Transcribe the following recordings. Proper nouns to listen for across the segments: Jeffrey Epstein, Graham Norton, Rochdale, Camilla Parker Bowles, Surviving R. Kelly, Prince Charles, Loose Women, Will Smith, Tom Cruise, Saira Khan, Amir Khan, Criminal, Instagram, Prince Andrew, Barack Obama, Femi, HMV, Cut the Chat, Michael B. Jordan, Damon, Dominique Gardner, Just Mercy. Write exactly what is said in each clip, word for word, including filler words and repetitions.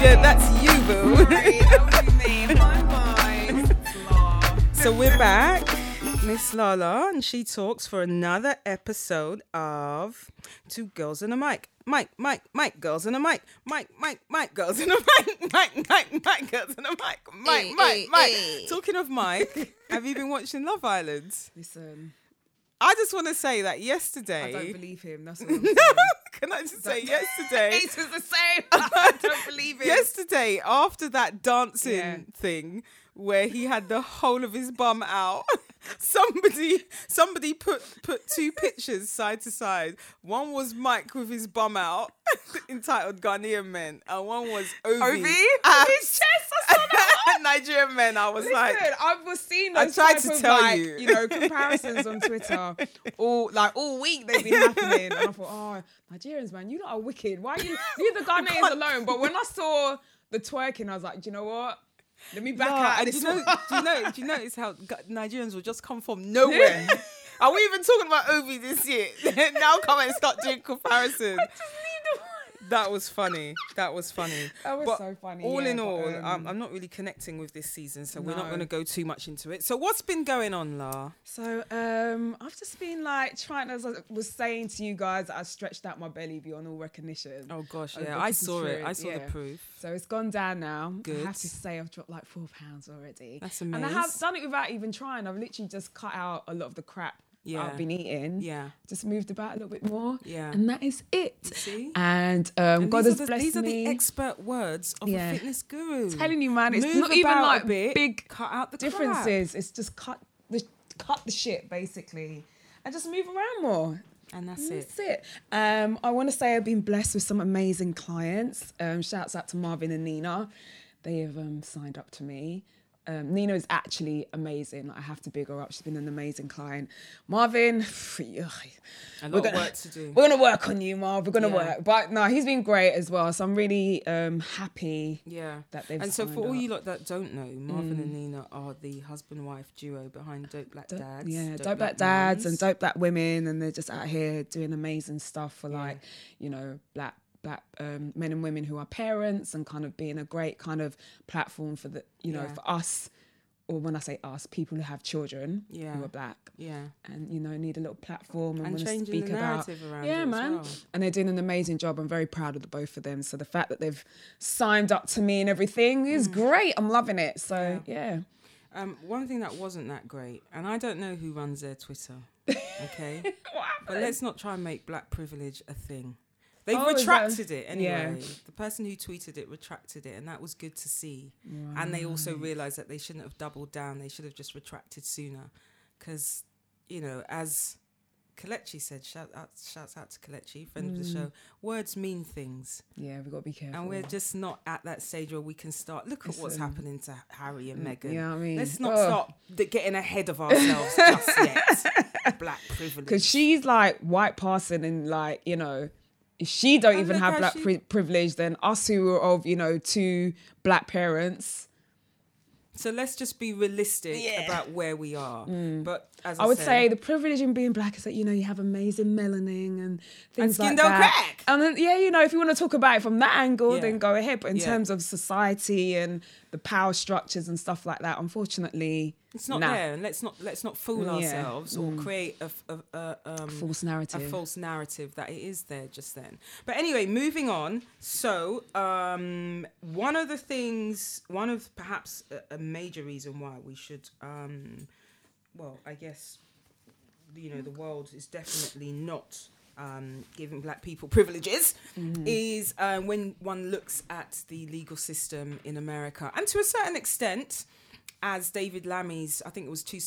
Yeah, that's you, boo. Right, that was me. Bye bye. So we're back. Miss Lala, and she talks for another episode of Two Girls and a Mic. Mike, Mike, Mike, girls in a mic. Mike, Mike, Mike, girls in a mic. Mike, Mike, Mike, girls in a mic. Mike, hey, Mike, hey, Mike. Hey. Talking of Mike, have you been watching Love Island? Listen, I just want to say that yesterday. I don't believe him. That's what I'm saying. Can I just say yesterday? It was the same. I don't believe it. Yesterday, after that dancing yeah. thing where he had the whole of his bum out. Somebody, somebody put put two pictures side to side. One was Mike with his bum out, entitled Ghanaian Men, and one was Obi, Obi? Uh, his chest. I saw that one. Nigerian Men. I was Listen, like, I was seeing those I tried type to of tell like, you. you know, comparisons on Twitter all like all week. They've been happening, and I thought, oh, Nigerians, man, you lot are wicked. Why are you you the Ghanaians alone? But when I saw the twerking, I was like, do you know what? Let me back no, out. Do you, know, do, you know, do you notice how Nigerians will just come from nowhere? Are we even talking about Obi this year? Now come and start doing comparisons. I just need one. That was funny. That was funny. That was but so funny. All yeah, in but, all, um, I'm, I'm not really connecting with this season, so no. we're not going to go too much into it. So what's been going on, La? So um, I've just been like trying, as I was saying to you guys, I stretched out my belly beyond all recognition. Oh gosh, yeah, I saw it. I saw yeah. the proof. So it's gone down now. Good. I have to say I've dropped like four pounds already. That's amazing. And I have done it without even trying. I've literally just cut out a lot of the crap yeah. I've been eating. Yeah. Just moved about a little bit more. Yeah. And that is it. See? And, um, and God has the, blessed me. These are the expert words of yeah. a fitness guru. I'm telling you, man, it's Move not even like bit, big cut out the differences. Crap. It's just cut the cut the shit basically, and just move around more. And that's and it. That's it. Um, I want to say I've been blessed with some amazing clients. Um, shouts out to Marvin and Nina. They have um, signed up to me. Um, Nina is actually amazing. Like, I have to big her up. She's been an amazing client. Marvin, a lot of work to do. We're going to work on you, Marv. We're going to yeah. work. But no, he's been great as well. So I'm really um, happy yeah. that they've And so for all up. you lot that don't know, Marvin mm. and Nina are the husband-wife duo behind Dope Black Dope, Dads. Yeah, Dope, Dope Black, Black Dads and Dope Black Women. And they're just out here doing amazing stuff for yeah. like, you know, black black um, men and women who are parents, and kind of being a great kind of platform for the, you know, yeah. for us, or when I say us, people who have children yeah. who are black yeah. and, you know, need a little platform and, and want to speak the about. Around yeah, it man. Well. And they're doing an amazing job. I'm very proud of the both of them. So the fact that they've signed up to me and everything is mm. great. I'm loving it. So yeah. yeah. Um, one thing that wasn't that great, and I don't know who runs their Twitter, okay? What happened? But let's not try and make black privilege a thing. They've oh, retracted that, it anyway. Yeah. The person who tweeted it retracted it, and that was good to see. Wow. And they also realised that they shouldn't have doubled down. They should have just retracted sooner. Because, you know, as Kelechi said, shout out, shouts out to Kelechi, friend mm. of the show, words mean things. Yeah, we've got to be careful. And we're just not at that stage where we can start, look Listen. at what's happening to Harry and Meghan. Yeah, I mean, let's not oh. start getting ahead of ourselves just yet. Black privilege. Because she's like white passing and like, you know... If she don't and even have black she... pri- privilege, then us who are of, you know, two black parents. So let's just be realistic yeah. about where we are. Mm. But as I, I would said, say the privilege in being black is that, you know, you have amazing melanin and things and like that. And skin don't crack. And then, yeah, you know, if you want to talk about it from that angle, yeah. then go ahead. But in yeah. terms of society and the power structures and stuff like that, unfortunately... It's not nah. there, and let's not let's not fool yeah. ourselves or mm. create a, a, a, um, a false narrative. A false narrative that it is there just then. But anyway, moving on. So um, one of the things, one of perhaps a, a major reason why we should, um, well, I guess, you know, the world is definitely not um, giving black people privileges. Mm. Is uh, when one looks at the legal system in America, and to a certain extent. As David Lammy's, I think it was two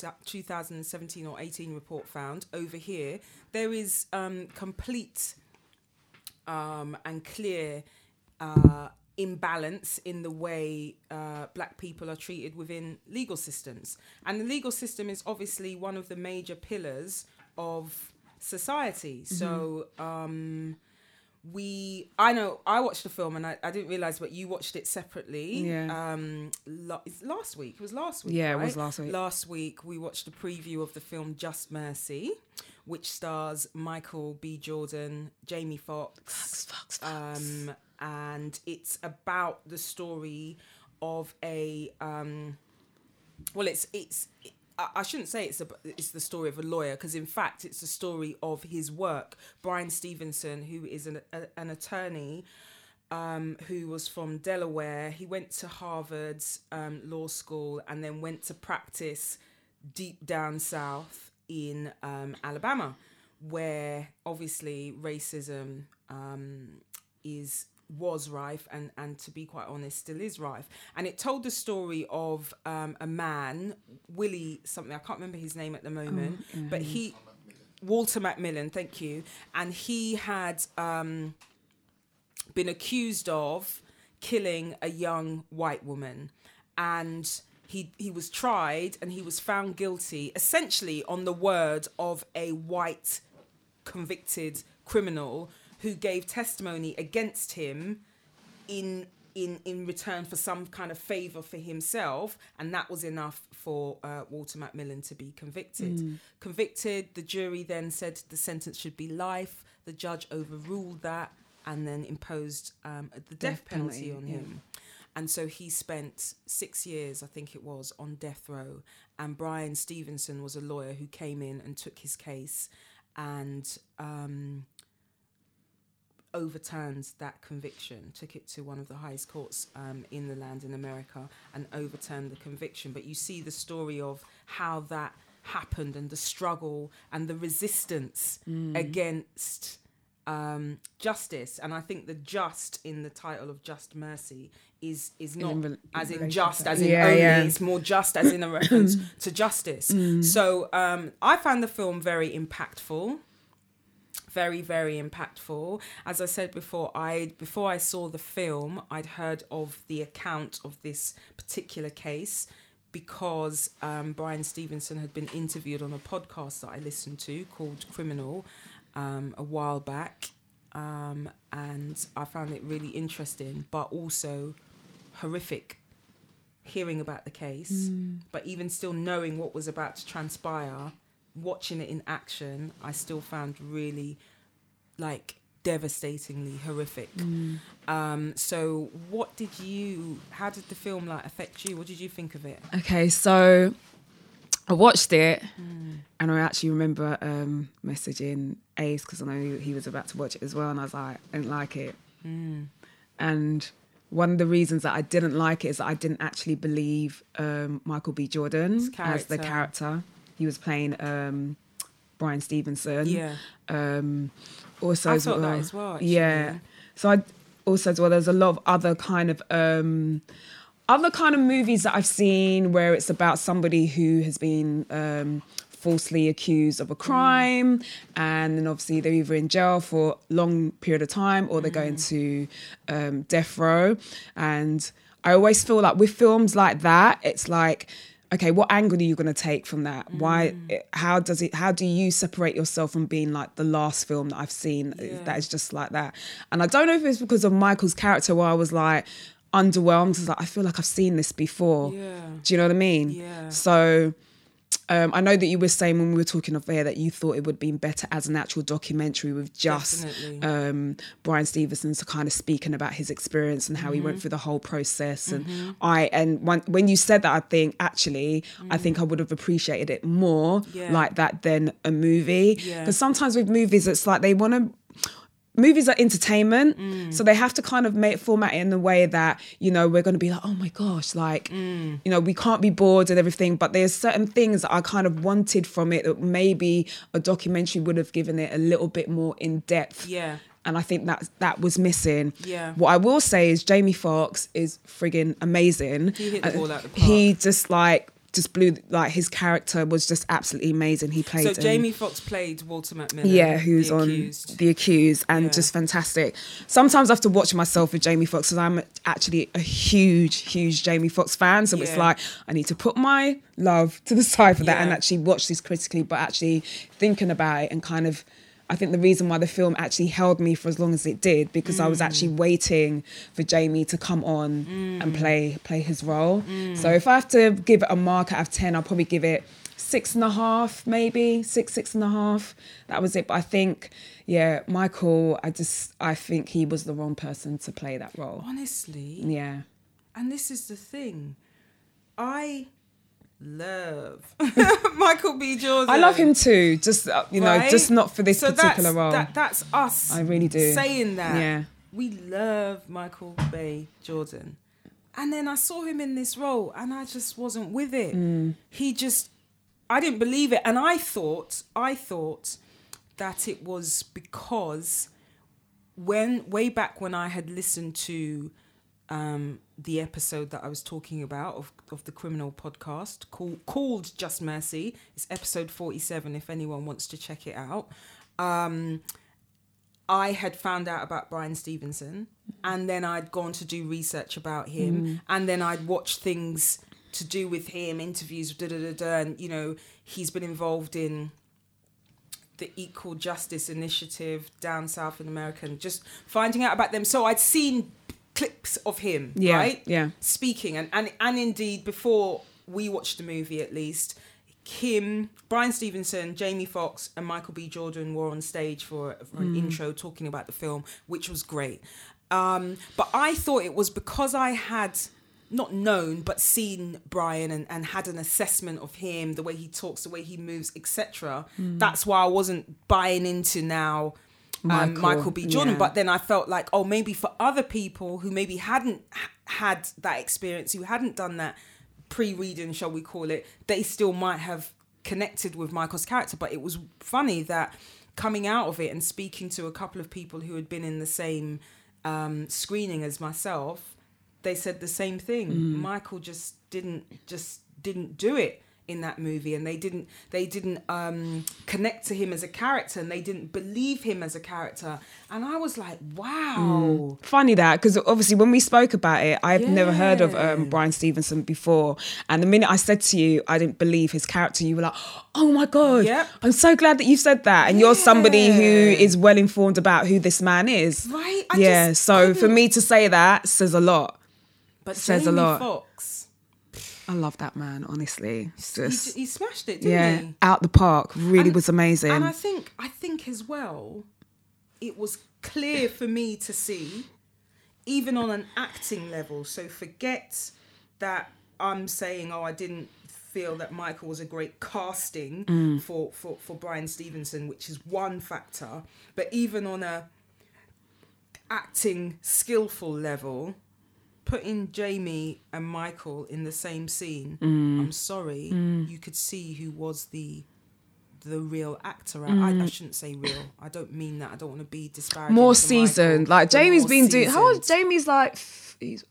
thousand seventeen or eighteen report found, over here, there is um, complete um, and clear uh, imbalance in the way uh, black people are treated within legal systems. And the legal system is obviously one of the major pillars of society. Mm-hmm. So... Um, We, I know, I watched the film and I, I didn't realise, but you watched it separately. Yeah. Um, lo- last week, it was last week. Yeah, right? It was last week. Last week, we watched a preview of the film Just Mercy, which stars Michael B. Jordan, Jamie Foxx, Fox, Fox, Fox. Um, and it's about the story of a um, well, it's it's it, I shouldn't say it's a, it's the story of a lawyer, because in fact it's the story of his work. Brian Stevenson, who is an a, an attorney um, who was from Delaware, he went to Harvard's um, law school and then went to practice deep down south in um, Alabama, where obviously racism um, is was rife and, and to be quite honest, still is rife. And it told the story of um, a man, Willie something, I can't remember his name at the moment, oh, okay. but he, Walter McMillan, thank you. And he had um, been accused of killing a young white woman. And he he was tried and he was found guilty, essentially on the word of a white convicted criminal who gave testimony against him in in in return for some kind of favour for himself, and that was enough for uh, Walter McMillan to be convicted. Mm. Convicted, the jury then said the sentence should be life. The judge overruled that and then imposed um, the death, death penalty, penalty on yeah. him. And so he spent six years, I think it was, on death row. And Brian Stevenson was a lawyer who came in and took his case and... Um, overturned that conviction, took it to one of the highest courts um, in the land in America and overturned the conviction. But you see the story of how that happened and the struggle and the resistance mm. against um, justice. And I think the just in the title of Just Mercy is is not in, in as in just, as in yeah, only, yeah. it's more just as in a reference to justice. Mm. So um, I found the film very impactful. Very, very impactful. As I said before, I before I saw the film, I'd heard of the account of this particular case because um, Brian Stevenson had been interviewed on a podcast that I listened to called Criminal um, a while back. Um, and I found it really interesting, but also horrific hearing about the case, mm. but even still knowing what was about to transpire. Watching it in action, I still found really, like, devastatingly horrific. Mm. Um, so what did you, how did the film, like, affect you? What did you think of it? Okay, so I watched it mm. and I actually remember um, messaging Ace because I know he was about to watch it as well, and I was like, I didn't like it. Mm. And one of the reasons that I didn't like it is that I didn't actually believe um, Michael B. Jordan as the character. He was playing um, Brian Stevenson. Yeah. Um, also, I as thought well, that as well. Actually. Yeah. So I also as well. There's a lot of other kind of um, other kind of movies that I've seen where it's about somebody who has been um, falsely accused of a crime, mm. and then obviously they're either in jail for a long period of time or they're mm. going to um, death row. And I always feel like with films like that, it's like, okay, what angle are you going to take from that? Mm. Why? How does it? How do you separate yourself from being like the last film that I've seen yeah. that is just like that? And I don't know if it's because of Michael's character where I was like underwhelmed. It's like I feel like I've seen this before. Yeah. Do you know what I mean? Yeah. So um, I know that you were saying when we were talking off air that you thought it would be better as an actual documentary with just um, Brian Stevenson to kind of speaking about his experience and how mm-hmm. he went through the whole process. And mm-hmm. I and when, when you said that, I think actually mm-hmm. I think I would have appreciated it more yeah. like that than a movie, because yeah. sometimes with movies it's like they want to. Movies are entertainment, mm. so they have to kind of make format it in a way that, you know, we're going to be like, oh my gosh, like, mm. you know, we can't be bored and everything. But there's certain things that I kind of wanted from it that maybe a documentary would have given it a little bit more in depth. Yeah. And I think that that was missing. Yeah. What I will say is Jamie Foxx is friggin' amazing. He hit the ball out the park. He just like... just blew, like his character was just absolutely amazing. He played so Jamie Foxx played Walter McMillan, yeah, who's the on accused. The Accused, and yeah. just fantastic. Sometimes I have to watch myself with Jamie Foxx because I'm actually a huge, huge Jamie Foxx fan. So yeah. it's like I need to put my love to the side for that yeah. and actually watch this critically, but actually thinking about it and kind of. I think the reason why the film actually held me for as long as it did because mm. I was actually waiting for Jamie to come on mm. and play play his role. Mm. So if I have to give it a mark out of ten, I'll probably give it six and a half, maybe six, six and a half. That was it. But I think, yeah, Michael, I just, I think he was the wrong person to play that role. Honestly. Yeah. And this is the thing. I love Michael B. Jordan. I love him too. Just, uh, you right? know, just not for this so particular that's, role. That, that's us. I really do. Saying that. Yeah. We love Michael B. Jordan. And then I saw him in this role and I just wasn't with it. Mm. He just, I didn't believe it. And I thought, I thought that it was because when, way back when I had listened to um, the episode that I was talking about of, of the Criminal podcast call, called Just Mercy. It's episode forty-seven, if anyone wants to check it out. Um, I had found out about Brian Stevenson and then I'd gone to do research about him mm. and then I'd watched things to do with him, interviews, da da da da. And, you know, he's been involved in the Equal Justice Initiative down south in America and just finding out about them. So I'd seen clips of him, yeah, right? Yeah. Speaking. And, and, and indeed, before we watched the movie at least, Kim, Brian Stevenson, Jamie Foxx and Michael B. Jordan were on stage for, for an mm. intro talking about the film, which was great. Um, but I thought it was because I had not known, but seen Brian and, and had an assessment of him, the way he talks, the way he moves, et cetera. Mm. That's why I wasn't buying into now um, Michael. Michael B. Jordan. Yeah. But then I felt like, oh, maybe for other people who maybe hadn't had that experience, who hadn't done that, pre-reading, shall we call it, they still might have connected with Michael's character. But it was funny that coming out of it and speaking to a couple of people who had been in the same um, screening as myself, they said the same thing. Mm. Michael just didn't just didn't do it in that movie, and they didn't they didn't um, connect to him as a character, and they didn't believe him as a character. And I was like, wow. Mm. Funny that, because obviously when we spoke about it, I've yeah. never heard of um, Brian Stevenson before. And the minute I said to you, I didn't believe his character, you were like, oh my God, yep. I'm so glad that you said that. And yeah. you're somebody who is well informed about who this man is. Right? I yeah, just so couldn't. For me to say that says a lot. But says Jamie a lot. Fox. I love that man, honestly. It's just, he, he smashed it, didn't yeah, he? Yeah, out the park. Really and, was amazing. And I think, I think as well, it was clear for me to see, even on an acting level. So forget that I'm saying, oh, I didn't feel that Michael was a great casting mm. for, for, for Brian Stevenson, which is one factor. But even on a acting skillful level, putting Jamie and Michael in the same scene, mm. I'm sorry, mm. you could see who was the the real actor. Mm. I, I shouldn't say real. I don't mean that. I don't want to be disparaging. More seasoned. Michael, like Jamie's been doing... How old? Jamie's like... He's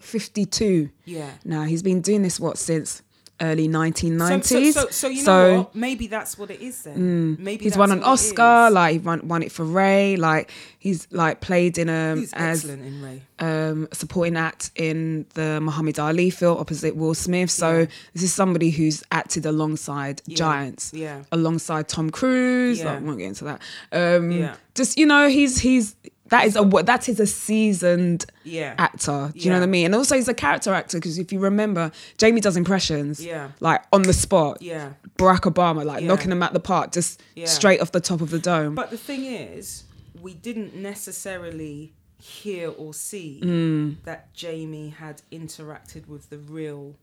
fifty-two. Yeah. Now, he's been doing this, what, since... early nineteen nineties. So, so, so, so you know so, what? Maybe that's what it is then. Mm, maybe he's that's won an Oscar, like he won, won it for Ray. Like he's like played in a he's as excellent in Ray. Um, supporting act in the Muhammad Ali film opposite Will Smith. So yeah. this is somebody who's acted alongside yeah. giants, yeah, alongside Tom Cruise. Yeah. Like, we won't get into that. Um, yeah. Just you know, he's he's. That is a that is a seasoned yeah. actor. Do you yeah. know what I mean? And also he's a character actor because if you remember, Jamie does impressions. Yeah. Like on the spot. Yeah. Barack Obama, like yeah. knocking him at the park, just yeah. straight off the top of the dome. But the thing is, we didn't necessarily hear or see mm. that Jamie had interacted with the real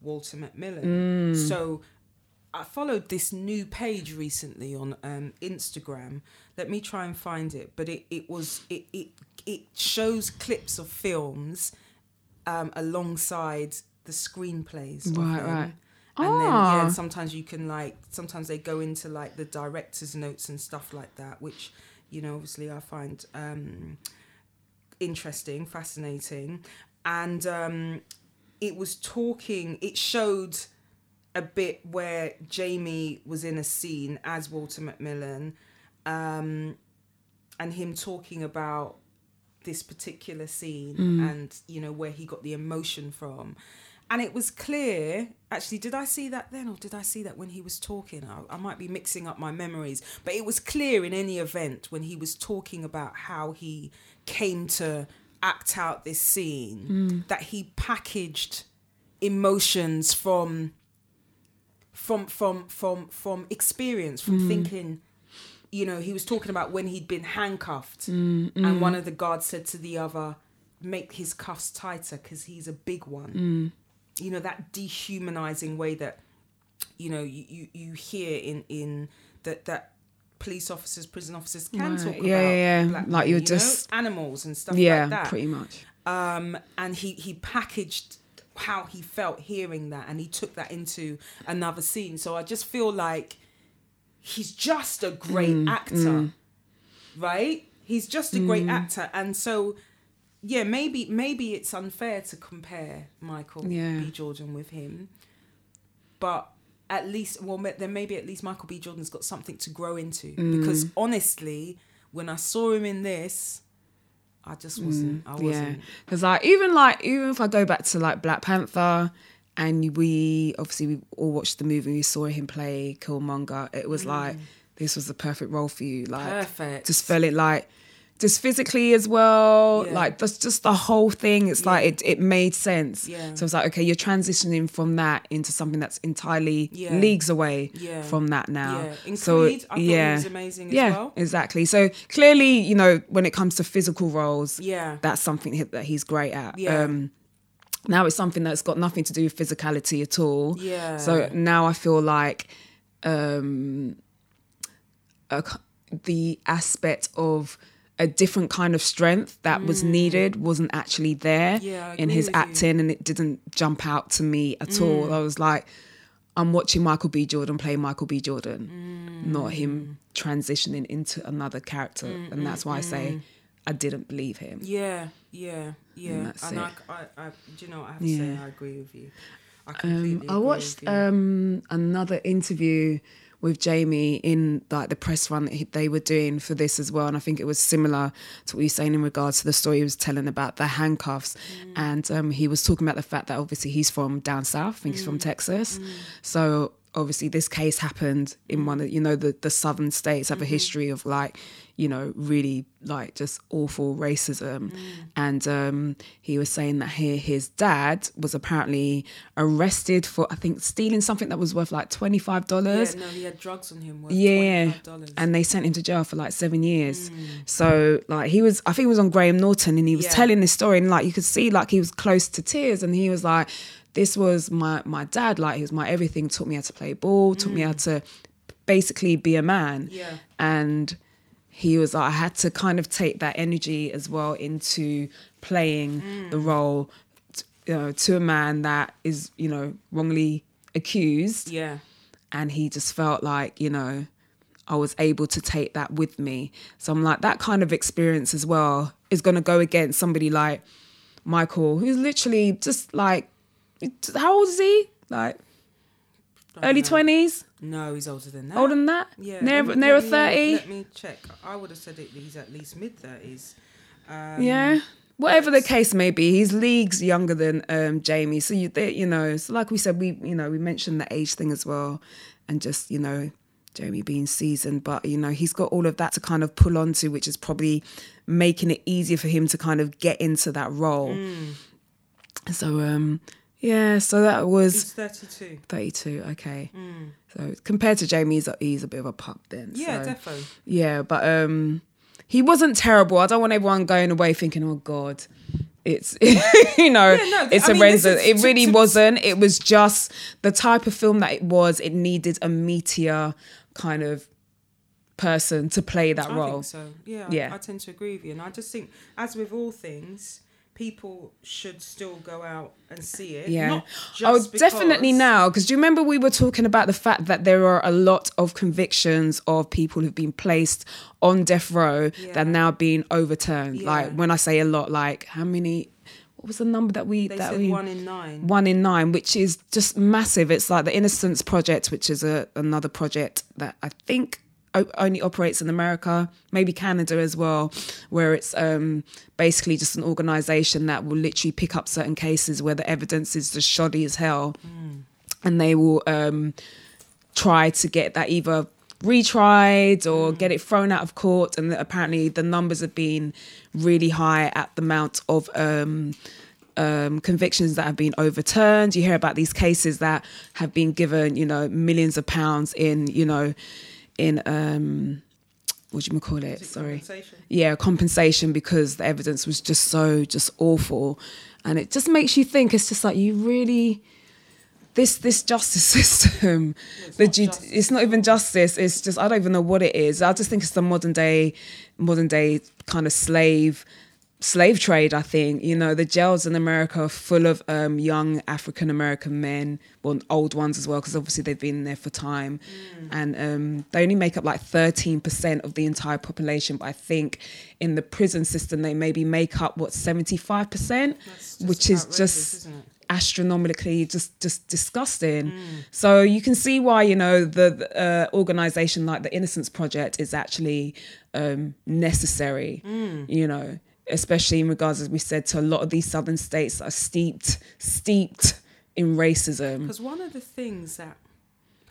Walter McMillan. Mm. So I followed this new page recently on um, Instagram. Let me try and find it. But it, it was it, it it shows clips of films um, alongside the screenplays. Right, right. And oh. then yeah, sometimes you can like sometimes they go into like the director's notes and stuff like that, which you know obviously I find um, interesting, fascinating, and um, it was talking. It showed a bit where Jamie was in a scene as Walter McMillan um, and him talking about this particular scene mm. and, you know, where he got the emotion from. And it was clear, actually, did I see that then or did I see that when he was talking? I, I might be mixing up my memories, but it was clear in any event when he was talking about how he came to act out this scene mm. that he packaged emotions from... from from from from experience, from mm. thinking, you know, he was talking about when he'd been handcuffed mm, mm. and one of the guards said to the other, make his cuffs tighter because he's a big one. Mm. You know, that dehumanizing way that, you know, you, you, you hear in, in that that police officers, prison officers can right. talk yeah, about. Yeah, yeah. Black like men, you're you just... know, animals and stuff yeah, like that. Yeah, pretty much. Um, and he, he packaged how he felt hearing that and he took that into another scene. So I just feel like he's just a great mm, actor, mm. right? He's just a great mm. actor. And so, yeah, maybe maybe it's unfair to compare Michael yeah. B. Jordan with him. But at least, well, then maybe at least Michael B. Jordan's got something to grow into. Mm. Because honestly, when I saw him in this, I just wasn't, mm, I wasn't. Because yeah. like, even like, even if I go back to like Black Panther, and we, obviously, we all watched the movie and we saw him play Killmonger. It was mm. like, this was the perfect role for you. Like, perfect. Just felt it like, just physically as well. Yeah. Like, that's just the whole thing. It's yeah. like, it it made sense. Yeah. So it's like, okay, you're transitioning from that into something that's entirely yeah. leagues away yeah. from that now. Yeah. In so, Creed, I yeah. thought it was amazing as yeah, well. Yeah, exactly. So clearly, you know, when it comes to physical roles, yeah. that's something that he's great at. Yeah. Um, Now it's something that's got nothing to do with physicality at all. Yeah. So now I feel like um, a, the aspect of a different kind of strength that mm. was needed wasn't actually there yeah, in his acting, you. And it didn't jump out to me at mm. all. I was like, I'm watching Michael B. Jordan play Michael B. Jordan, mm. not him transitioning into another character. Mm-mm-mm. And that's why I say I didn't believe him. Yeah, yeah. Yeah, and, that's and it. I, I, I, you know, I have to yeah. say I agree with you. I completely um, agree I watched with you. Um, another interview with Jamie in like the press run that he, they were doing for this as well, and I think it was similar to what you're saying in regards to the story he was telling about the handcuffs, mm. and um, he was talking about the fact that obviously he's from down south, I think mm. he's from Texas, mm. so obviously this case happened in one of, you know, the, the southern states have mm-hmm. a history of like, you know, really like just awful racism. Mm. And um, he was saying that he, his dad was apparently arrested for, I think, stealing something that was worth like twenty-five dollars. Yeah, no, he had drugs on him worth yeah. twenty-five dollars. And they sent him to jail for like seven years. Mm. So like he was, I think he was on Graham Norton and he was yeah. telling this story and like you could see like he was close to tears and he was like, this was my, my dad, like he was my everything, taught me how to play ball, taught mm. me how to basically be a man. Yeah. And he was like, I had to kind of take that energy as well into playing mm. the role, you know, to a man that is, you know, wrongly accused. Yeah. And he just felt like, you know, I was able to take that with me. So I'm like, that kind of experience as well is going to go against somebody like Michael, who's literally just like, how old is he? Like early twenties? No, he's older than that. Older than that? Yeah. Near, let me, nearer thirty? Let, let me check. I would have said it, he's at least mid-thirties. Um, yeah. Whatever the case may be, he's leagues younger than um, Jamie. So, you they, you know, so like we said, we you know we mentioned the age thing as well and just, you know, Jamie being seasoned. But, you know, he's got all of that to kind of pull onto, which is probably making it easier for him to kind of get into that role. Mm. So, um... yeah, so that was... He's thirty-two. thirty-two, okay. Mm. So compared to Jamie, he's a, he's a bit of a pup then. Yeah, so, definitely. Yeah, but um, he wasn't terrible. I don't want everyone going away thinking, oh, God, it's, you know, yeah, no, it's I a mean, is, It really wasn't. It was just the type of film that it was. It needed a meteor kind of person to play that I role. I think so. Yeah, yeah. I, I tend to agree with you. And I just think, as with all things... people should still go out and see it. Yeah. Not just oh, because... definitely now. Because do you remember we were talking about the fact that there are a lot of convictions of people who've been placed on death row yeah. that are now being overturned? Yeah. Like, when I say a lot, like, how many... what was the number that we... They that said we, one in nine. One in nine, which is just massive. It's like the Innocence Project, which is a, another project that I think... only operates in America, maybe Canada as well, where it's um, basically just an organisation that will literally pick up certain cases where the evidence is just shoddy as hell mm. and they will um, try to get that either retried or mm. get it thrown out of court. And apparently the numbers have been really high at the amount of um, um, convictions that have been overturned. You hear about these cases that have been given, you know, millions of pounds in, you know, in, um, what do you call it? Sorry. Compensation? Yeah, compensation, because the evidence was just so, just awful. And it just makes you think, it's just like, you really... This this justice system, it's, the not ju- justice. It's not even justice. It's just, I don't even know what it is. I just think it's the modern day, modern day kind of slave, slave trade. I think, you know, the jails in America are full of um, young African American men, well, old ones as well, because obviously they've been there for time, mm. and um, they only make up like thirteen percent of the entire population. But I think in the prison system they maybe make up what seventy-five percent, which is just. Isn't it? Astronomically just just disgusting. Mm. So you can see why, you know, the, the uh, organization like the Innocence Project is actually um necessary, mm. you know, especially in regards, as we said, to a lot of these southern states that are steeped steeped in racism. Because one of the things that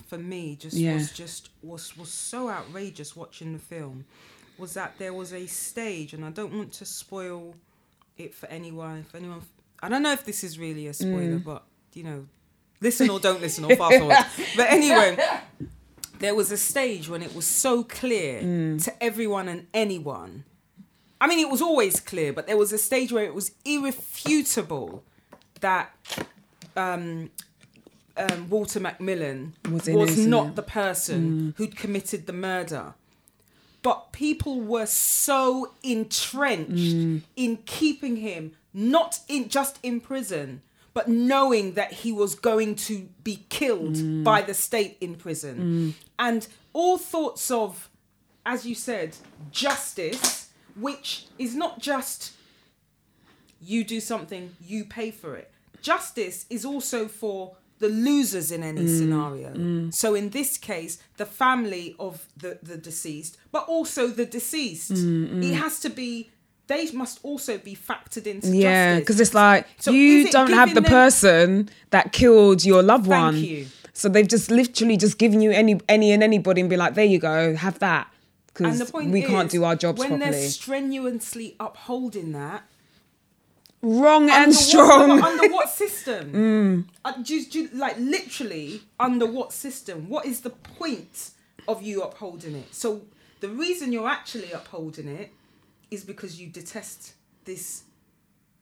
for me just yeah. was just was was so outrageous watching the film was that there was a stage, and I don't want to spoil it for anyone for anyone I don't know if this is really a spoiler, mm. but, you know, listen or don't listen or fast forward. But anyway, there was a stage when it was so clear mm. to everyone and anyone. I mean, it was always clear, but there was a stage where it was irrefutable that um, um, Walter McMillan was, in, was not it? the person mm. who'd committed the murder. But people were so entrenched mm. in keeping him not in just in prison, but knowing that he was going to be killed mm. by the state in prison. Mm. And all sorts of, as you said, justice, which is not just you do something, you pay for it. Justice is also for the losers in any mm. scenario. Mm. So in this case, the family of the, the deceased, but also the deceased. Mm, mm. It has to be... They must also be factored into justice. Yeah, because it's like, so you it don't have the them... person that killed your loved Thank one. You. So they've just literally just given you any any and anybody and be like, there you go, have that. Because we is, can't do our jobs when properly. When they're strenuously upholding that. Wrong and under strong. What, under what system? mm. uh, do, do, like literally, under what system? What is the point of you upholding it? So the reason you're actually upholding it is because you detest this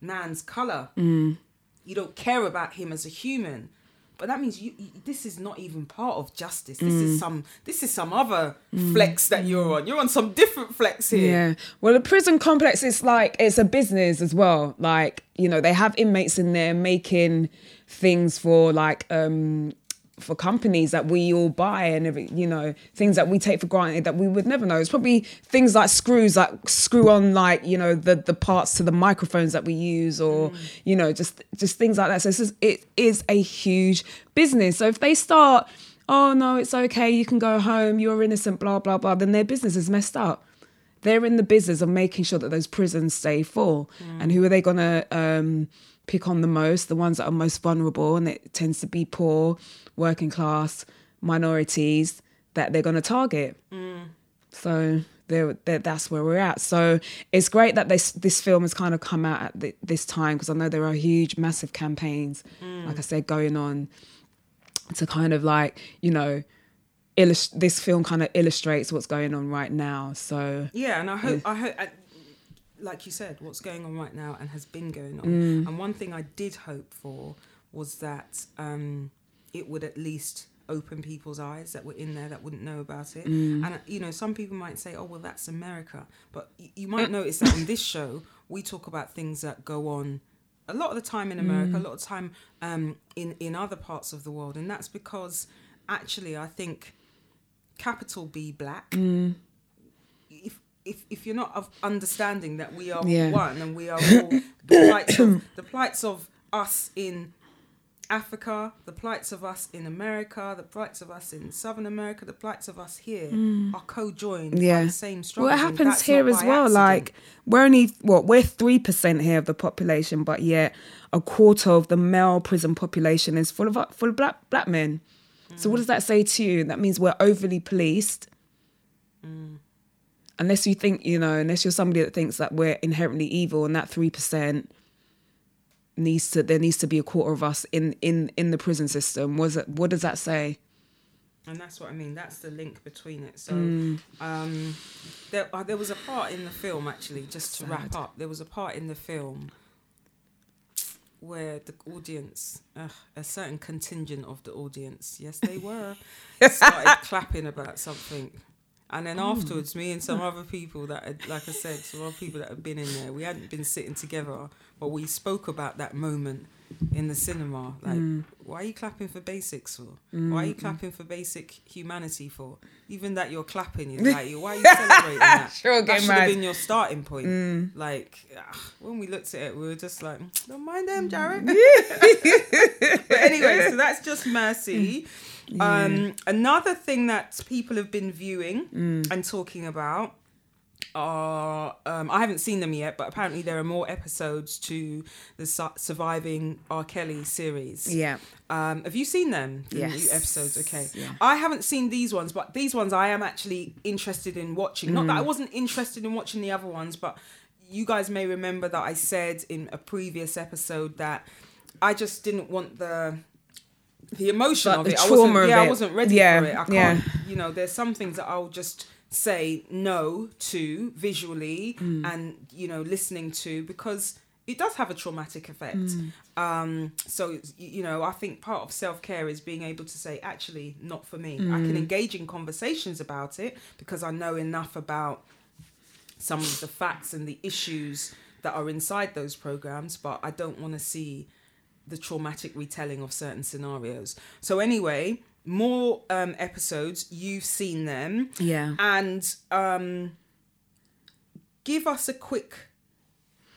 man's colour. Mm. You don't care about him as a human. But that means you, you, this is not even part of justice. This mm. is some this is some other mm. flex that you're on. You're on some different flex here. Yeah. Well, the prison complex is like, it's a business as well. Like, you know, they have inmates in there making things for like... um for companies that we all buy and every, you know, things that we take for granted that we would never know. It's probably things like screws, like screw on, like, you know, the, the parts to the microphones that we use or, mm. you know, just, just things like that. So it's just, it is a huge business. So if they start, oh no, it's okay, you can go home, you're innocent, blah, blah, blah, then their business is messed up. They're in the business of making sure that those prisons stay full. Mm. And who are they going to um, pick on the most? The ones that are most vulnerable, and it tends to be poor, working class, minorities that they're going to target. Mm. So they're, they're, that's where we're at. So it's great that this this film has kind of come out at the, this time, because I know there are huge, massive campaigns, mm. like I said, going on to kind of like, you know, Illust- this film kind of illustrates what's going on right now. So yeah, and I hope, yeah. I hope, I, like you said, what's going on right now and has been going on. Mm. And one thing I did hope for was that um, it would at least open people's eyes that were in there that wouldn't know about it. Mm. And you know, some people might say, "Oh, well, that's America," but y- you might notice that on this show we talk about things that go on a lot of the time in America, mm. a lot of the time um, in in other parts of the world, and that's because actually I think. Capital B Black. Mm. If if if you're not of understanding that we are yeah. all one and we are all the plights of the plights of us in Africa, the plights of us in America, the plights of us in Southern America, the plights of us here mm. are co-joined yeah. by the same struggle. Well, it happens here as well. Accident. Like we're only what we're three percent here of the population, but yet a quarter of the male prison population is full of full of black black men. So what does that say to you? That means we're overly policed. Mm. Unless you think, you know, unless you're somebody that thinks that we're inherently evil and that three percent needs to there needs to be a quarter of us in in in the prison system. Was it, what does that say? And that's what I mean. That's the link between it. So mm. um, there uh, there was a part in the film, actually, just to Sad. wrap up. There was a part in the film where the audience, uh, a certain contingent of the audience, yes, they were, started clapping about something. And then mm. afterwards, me and some other people that, had, like I said, some other people that had been in there, we hadn't been sitting together, but we spoke about that moment in the cinema. Like, mm. why are you clapping for basics for? Mm. Why are you clapping for basic humanity for? Even that you're clapping, is like, why are you celebrating that? Sure, that should mad. have been your starting point. Mm. Like, ugh, when we looked at it, we were just like, don't mind them, Jared. But anyway, so that's Just Mercy. Yeah. Um, another thing that people have been viewing mm. and talking about are, um, I haven't seen them yet, but apparently there are more episodes to the su- Surviving R. Kelly series. Yeah. Um, have you seen them? The yes. new episodes, okay. Yeah. I haven't seen these ones, but these ones I am actually interested in watching. Mm. Not that I wasn't interested in watching the other ones, but you guys may remember that I said in a previous episode that I just didn't want the... the emotion but of the it. I wasn't, yeah, it. I wasn't ready yeah, for it. I can't, yeah. you know, there's some things that I'll just say no to visually mm. and, you know, listening to, because it does have a traumatic effect. Mm. Um, so, you know, I think part of self-care is being able to say, actually, not for me. Mm. I can engage in conversations about it because I know enough about some of the facts and the issues that are inside those programs, but I don't want to see the traumatic retelling of certain scenarios. So anyway, more um, episodes. You've seen them. Yeah. And um, give us a quick,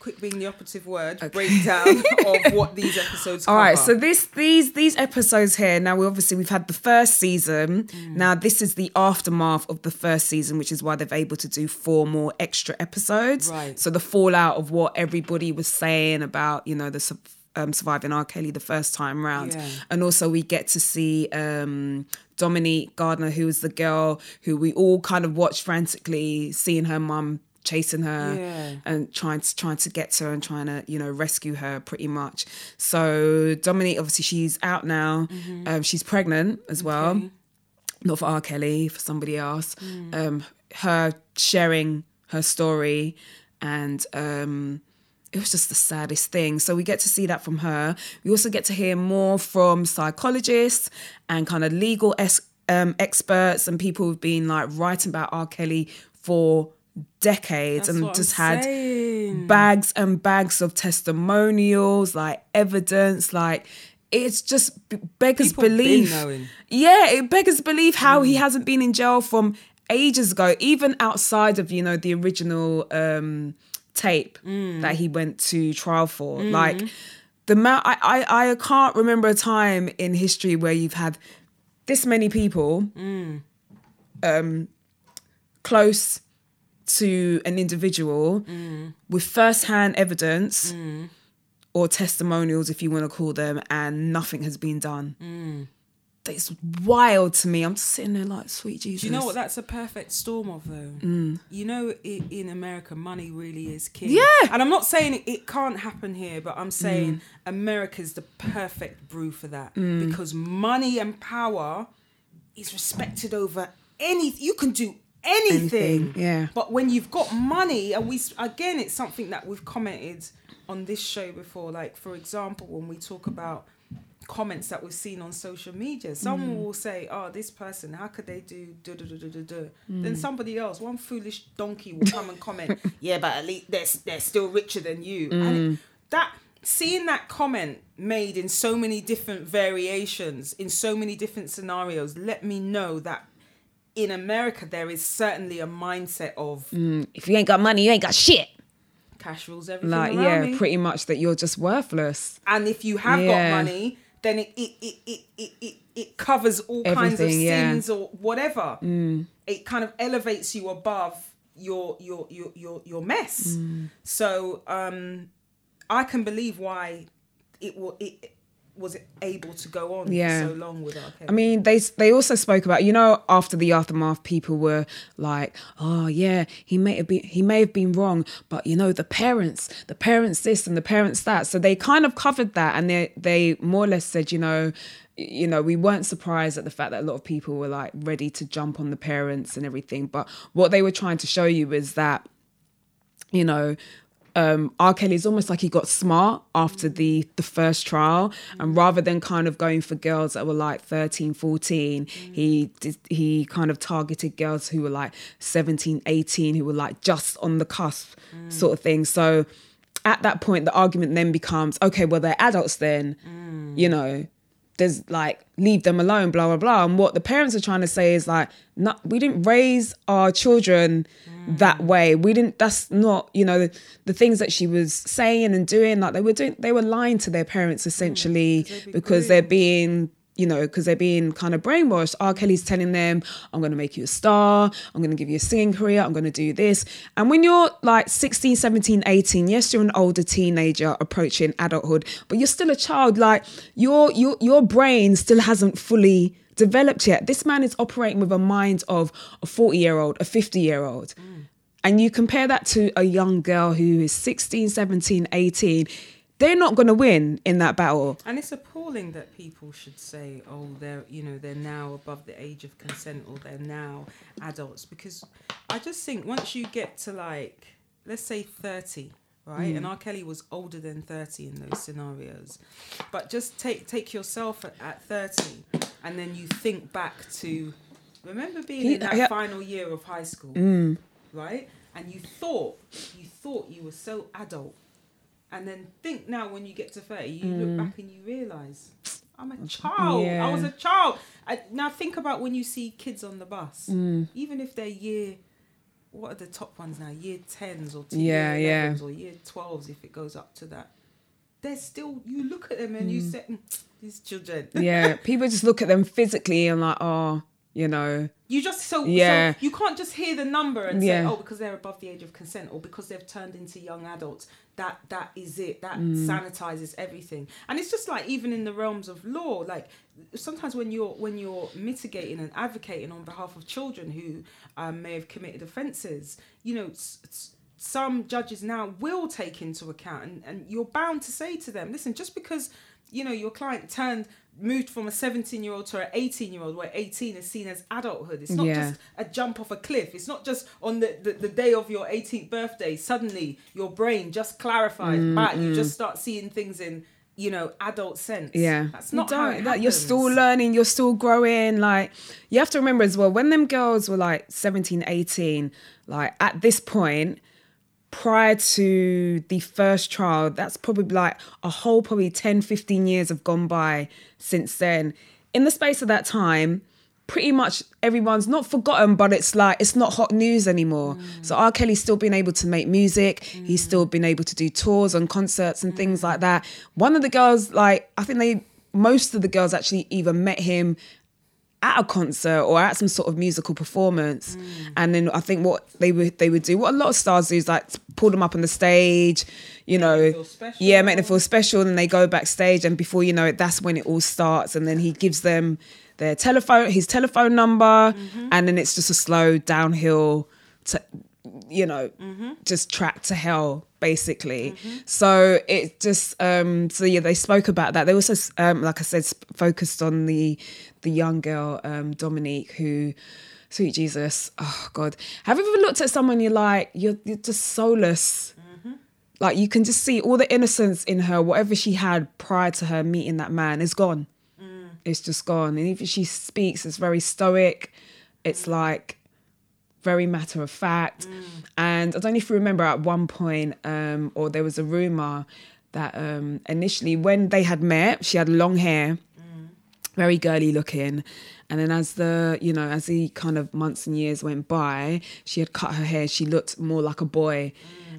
quick being the operative word, okay. breakdown of what these episodes cover. All right, so this these these episodes here, now we obviously we've had the first season. Mm. Now this is the aftermath of the first season, which is why they've able to do four more extra episodes. Right. So the fallout of what everybody was saying about, you know, the sub- Um, surviving R. Kelly the first time round. Yeah. And also we get to see um, Dominique Gardner, who was the girl who we all kind of watched frantically, seeing her mum chasing her yeah. and trying to trying to get to her and trying to, you know, rescue her pretty much. So Dominique, obviously she's out now. Mm-hmm. Um, she's pregnant as okay. well. Not for R. Kelly, for somebody else. Mm. Um, her sharing her story and... Um, it was just the saddest thing. So we get to see that from her. We also get to hear more from psychologists and kind of legal es- um, experts and people who've been like writing about R. Kelly for decades. That's and just I'm had saying. bags and bags of testimonials, like evidence, like it's just beggars people belief. Yeah, it beggars belief how mm. he hasn't been in jail from ages ago, even outside of, you know, the original... Um, tape mm. that he went to trial for. Mm. Like the ma- I, I I can't remember a time in history where you've had this many people mm. um close to an individual mm. with first-hand evidence mm. or testimonials, if you want to call them, and nothing has been done. Mm. It's wild to me. I'm just sitting there like, sweet Jesus. Do you know what that's a perfect storm of, though? Mm. You know, it, in America, money really is king. Yeah. And I'm not saying it, it can't happen here, but I'm saying mm. America's the perfect brew for that. Mm. Because money and power is respected over anything. You can do anything. anything. Yeah. But when you've got money, and we again, it's something that we've commented on this show before. Like, for example, when we talk about comments that we've seen on social media, someone mm. will say, oh, this person, how could they do do do do do do? Mm. Then somebody else, one foolish donkey, will come and comment, yeah, but at least they're, they're still richer than you. Mm. And it, that seeing that comment made in so many different variations, in so many different scenarios, let me know that in America there is certainly a mindset of mm. if you ain't got money, you ain't got shit. Cash rules everything. Like, yeah, me. Pretty much that you're just worthless. And if you have yeah. got money, then it it it it it, it, it covers all Everything, kinds of sins yeah. or whatever. Mm. It kind of elevates you above your your your your, your mess. Mm. So um, I can believe why it will. It, was able to go on yeah. for so long with R. Kelly. I mean, they they also spoke about, you know, after the aftermath, people were like, oh yeah, he may have been he may have been wrong, but you know, the parents, the parents this and the parents that. So they kind of covered that, and they they more or less said, you know, you know, we weren't surprised at the fact that a lot of people were like ready to jump on the parents and everything. But what they were trying to show you is that, you know, Um, R. Kelly's almost like he got smart after the, the first trial, and rather than kind of going for girls that were like thirteen, fourteen, mm-hmm. he did, he kind of targeted girls who were like seventeen, eighteen, who were like just on the cusp mm. sort of thing. So at that point, the argument then becomes, okay, well, they're adults then, mm. you know, there's like, leave them alone, blah, blah, blah. And what the parents are trying to say is like, no, we didn't raise our children mm. that way. We didn't, that's not, you know, the, the things that she was saying and doing, like they were doing, they were lying to their parents essentially mm. they'd be because green. they're being, you know, because they're being kind of brainwashed. R. Kelly's telling them, I'm going to make you a star. I'm going to give you a singing career. I'm going to do this. And when you're like sixteen, seventeen, eighteen, yes, you're an older teenager approaching adulthood, but you're still a child. Like your, your, your brain still hasn't fully developed yet. This man is operating with a mind of a forty year old, a fifty year old. Mm. And you compare that to a young girl who is sixteen, seventeen, eighteen, they're not going to win in that battle. And it's appalling that people should say, oh, they're, you know, they're now above the age of consent, or they're now adults. Because I just think once you get to like, let's say thirty, right? Mm. And R. Kelly was older than thirty in those scenarios. But just take take yourself at, at thirty, and then you think back to, remember being he, in that yeah. final year of high school, mm. right? And you thought, you thought you were so adult. And then think now when you get to thirty, you mm. look back and you realise, I'm a child. Yeah. I was a child. I, now think about when you see kids on the bus, mm. even if they're year, what are the top ones now? Year tens or yeah, year elevens yeah. or year twelves, if it goes up to that. They're still, you look at them and mm. you say, these children. Yeah, people just look at them physically and like, oh, you know. You just, so, yeah. so you can't just hear the number and yeah. say, oh, because they're above the age of consent or because they've turned into young adults. That that is it. That mm. sanitizes everything. And it's just like, even in the realms of law, like sometimes when you're when you're mitigating and advocating on behalf of children who um, may have committed offences, you know, it's, it's, some judges now will take into account, and, and you're bound to say to them, listen, just because, you know, your client turned moved from a seventeen year old to an eighteen year old, where eighteen is seen as adulthood. It's not yeah. just a jump off a cliff. It's not just on the, the, the day of your eighteenth birthday, suddenly your brain just clarifies, mm, but mm. you just start seeing things in, you know, adult sense. Yeah. That's not you how it that, You're still learning, you're still growing. Like, you have to remember as well, when them girls were like seventeen, eighteen, like at this point, prior to the first trial, that's probably like a whole probably ten, fifteen years have gone by since then. In the space of that time, pretty much everyone's not forgotten, but it's like, it's not hot news anymore. Mm. So R. Kelly's still been able to make music. Mm. He's still been able to do tours and concerts and mm. things like that. One of the girls, like, I think they, most of the girls actually either met him at a concert or at some sort of musical performance. Mm. And then I think what they would they would do, what a lot of stars do is like pull them up on the stage, you know, yeah, make them feel special. And they go backstage, and before you know it, that's when it all starts. And then he gives them their telephone, his telephone number, mm-hmm. and then it's just a slow downhill, to, you know, mm-hmm. just track to hell, basically. Mm-hmm. So it just, um, so yeah, they spoke about that. They also, um, like I said, focused on the, the young girl, um, Dominique, who, sweet Jesus, oh God. Have you ever looked at someone you're like, you're, you're just soulless? Mm-hmm. Like you can just see all the innocence in her, whatever she had prior to her meeting that man is gone. Mm. It's just gone. And even she speaks, it's very stoic. It's like very matter of fact. Mm. And I don't know if you remember at one point, um, or there was a rumor that um, initially when they had met, she had long hair, very girly looking. And then as the, you know, as the kind of months and years went by, she had cut her hair. She looked more like a boy.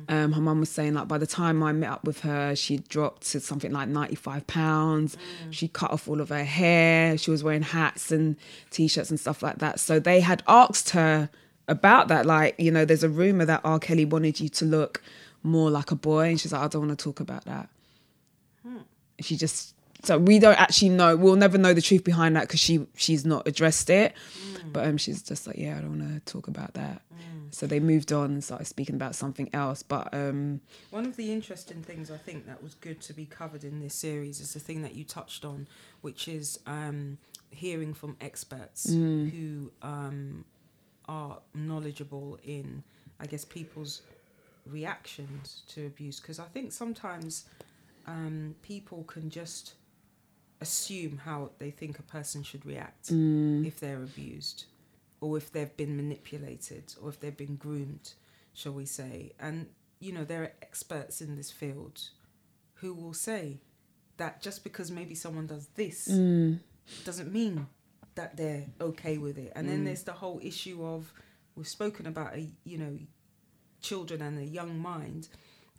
Mm. Um, her mum was saying like, by the time I met up with her, she dropped to something like ninety-five pounds. Mm. She cut off all of her hair. She was wearing hats and t-shirts and stuff like that. So they had asked her about that. Like, you know, there's a rumor that R. Kelly wanted you to look more like a boy. And she's like, I don't want to talk about that. Mm. She just, So we don't actually know. We'll never know the truth behind that because she she's not addressed it. Mm. But um, she's just like, yeah, I don't want to talk about that. Mm. So they moved on and started speaking about something else. But um, one of the interesting things I think that was good to be covered in this series is the thing that you touched on, which is um, hearing from experts mm. who um, are knowledgeable in, I guess, people's reactions to abuse. Because I think sometimes um, people can just assume how they think a person should react mm. if they're abused, or if they've been manipulated, or if they've been groomed, shall we say. And, you know, there are experts in this field who will say that just because maybe someone does this mm. doesn't mean that they're okay with it. And mm. then there's the whole issue of, we've spoken about, a, you know, children and a young mind,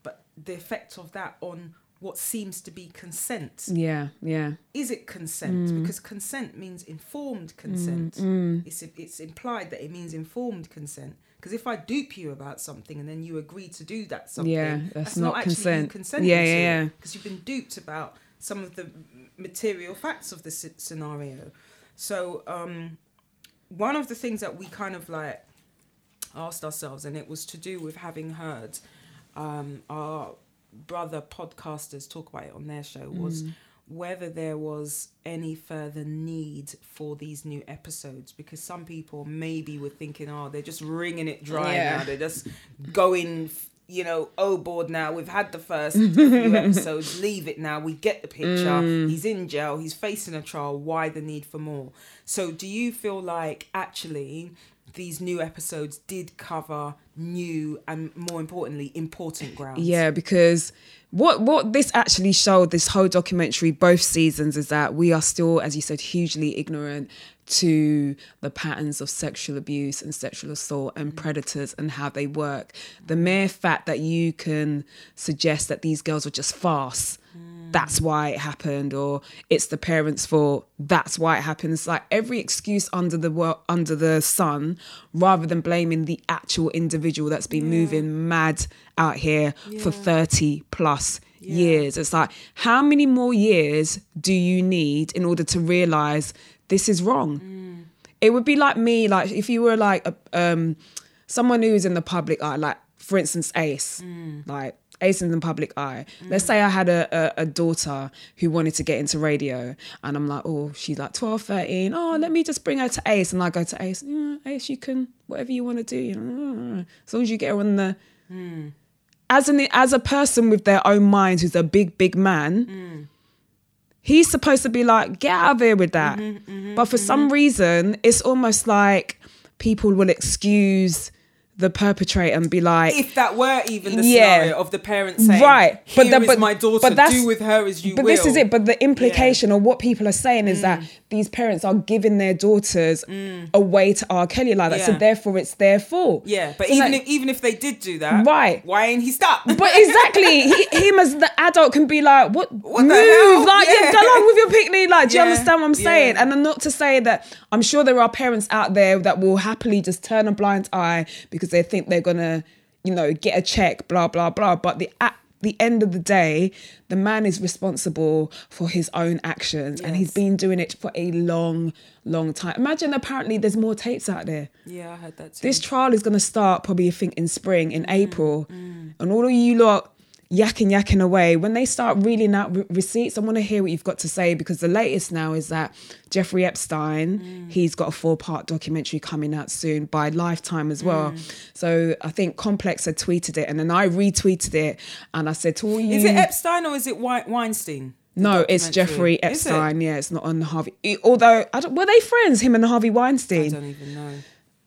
but the effect of that on what seems to be consent. Yeah, yeah. Is it consent? Mm. Because consent means informed consent. Mm, mm. It's it's implied that it means informed consent. Because if I dupe you about something and then you agree to do that something, yeah, that's, that's not, not consent. Consenting yeah, yeah, yeah. Because you've been duped about some of the material facts of the scenario. So um, one of the things that we kind of like asked ourselves, and it was to do with having heard um, our brother podcasters talk about it on their show, was mm. whether there was any further need for these new episodes, because some people maybe were thinking, oh, they're just wringing it dry yeah. now, they're just going, you know, overboard now, we've had the first few episodes, leave it now, we get the picture, mm. he's in jail, he's facing a trial, why the need for more? So do you feel like actually these new episodes did cover new and, more importantly, important grounds? Yeah, because what what this actually showed, this whole documentary, both seasons, is that we are still, as you said, hugely ignorant to the patterns of sexual abuse and sexual assault and predators and how they work. The mere fact that you can suggest that these girls were just farce, that's why it happened, or it's the parents' fault, that's why it happened. It's like every excuse under the world, under the sun, rather than blaming the actual individual that's been yeah. moving mad out here yeah. for thirty plus yeah. years. It's like, how many more years do you need in order to realise this is wrong? Mm. It would be like me, like if you were like a, um, someone who's in the public eye, like for instance, Ace, mm. like, Ace in the public eye. Mm. Let's say I had a, a, a daughter who wanted to get into radio, and I'm like, oh, she's like twelve, thirteen. Oh, let me just bring her to Ace. And I go to Ace, mm, Ace, you can, whatever you want to do. You know, as long as you get her on the... Mm. As an as a person with their own mind, who's a big, big man, mm. he's supposed to be like, get out of here with that. Mm-hmm, mm-hmm, but for mm-hmm. some reason, it's almost like people will excuse the perpetrator and be like, if that were even the yeah, scenario of the parents saying, right, but here the, but, is my daughter, but do with her as you but will. But this is it. But the implication yeah. of what people are saying mm. is that these parents are giving their daughters mm. a way to R. Kelly like that. Yeah. So therefore it's their fault. Yeah, but so even like, if, even if they did do that, right, why ain't he stopped? But exactly, he, him as the adult can be like, what, what move, the hell? Like, yeah. go along with your picnic, like, do yeah. you understand what I'm saying? Yeah. And not to say that, I'm sure there are parents out there that will happily just turn a blind eye because they think they're gonna, you know, get a check, blah, blah, blah. But the at the end of the day, the man is responsible for his own actions. Yes. And he's been doing it for a long, long time. Imagine, apparently there's more tapes out there. Yeah, I heard that too. This trial is gonna start probably, I think, in spring, in mm, April. Mm. And all of you lot yakking, yakking away, when they start reeling out re- receipts, I want to hear what you've got to say, because the latest now is that Jeffrey Epstein, mm. he's got a four-part documentary coming out soon by Lifetime as well. Mm. So I think Complex had tweeted it, and then I retweeted it, and I said to all you... Is it Epstein or is it Weinstein? No, it's Jeffrey Epstein. It? Yeah, it's not on Harvey. Although, I don't, were they friends, him and Harvey Weinstein? I don't even know.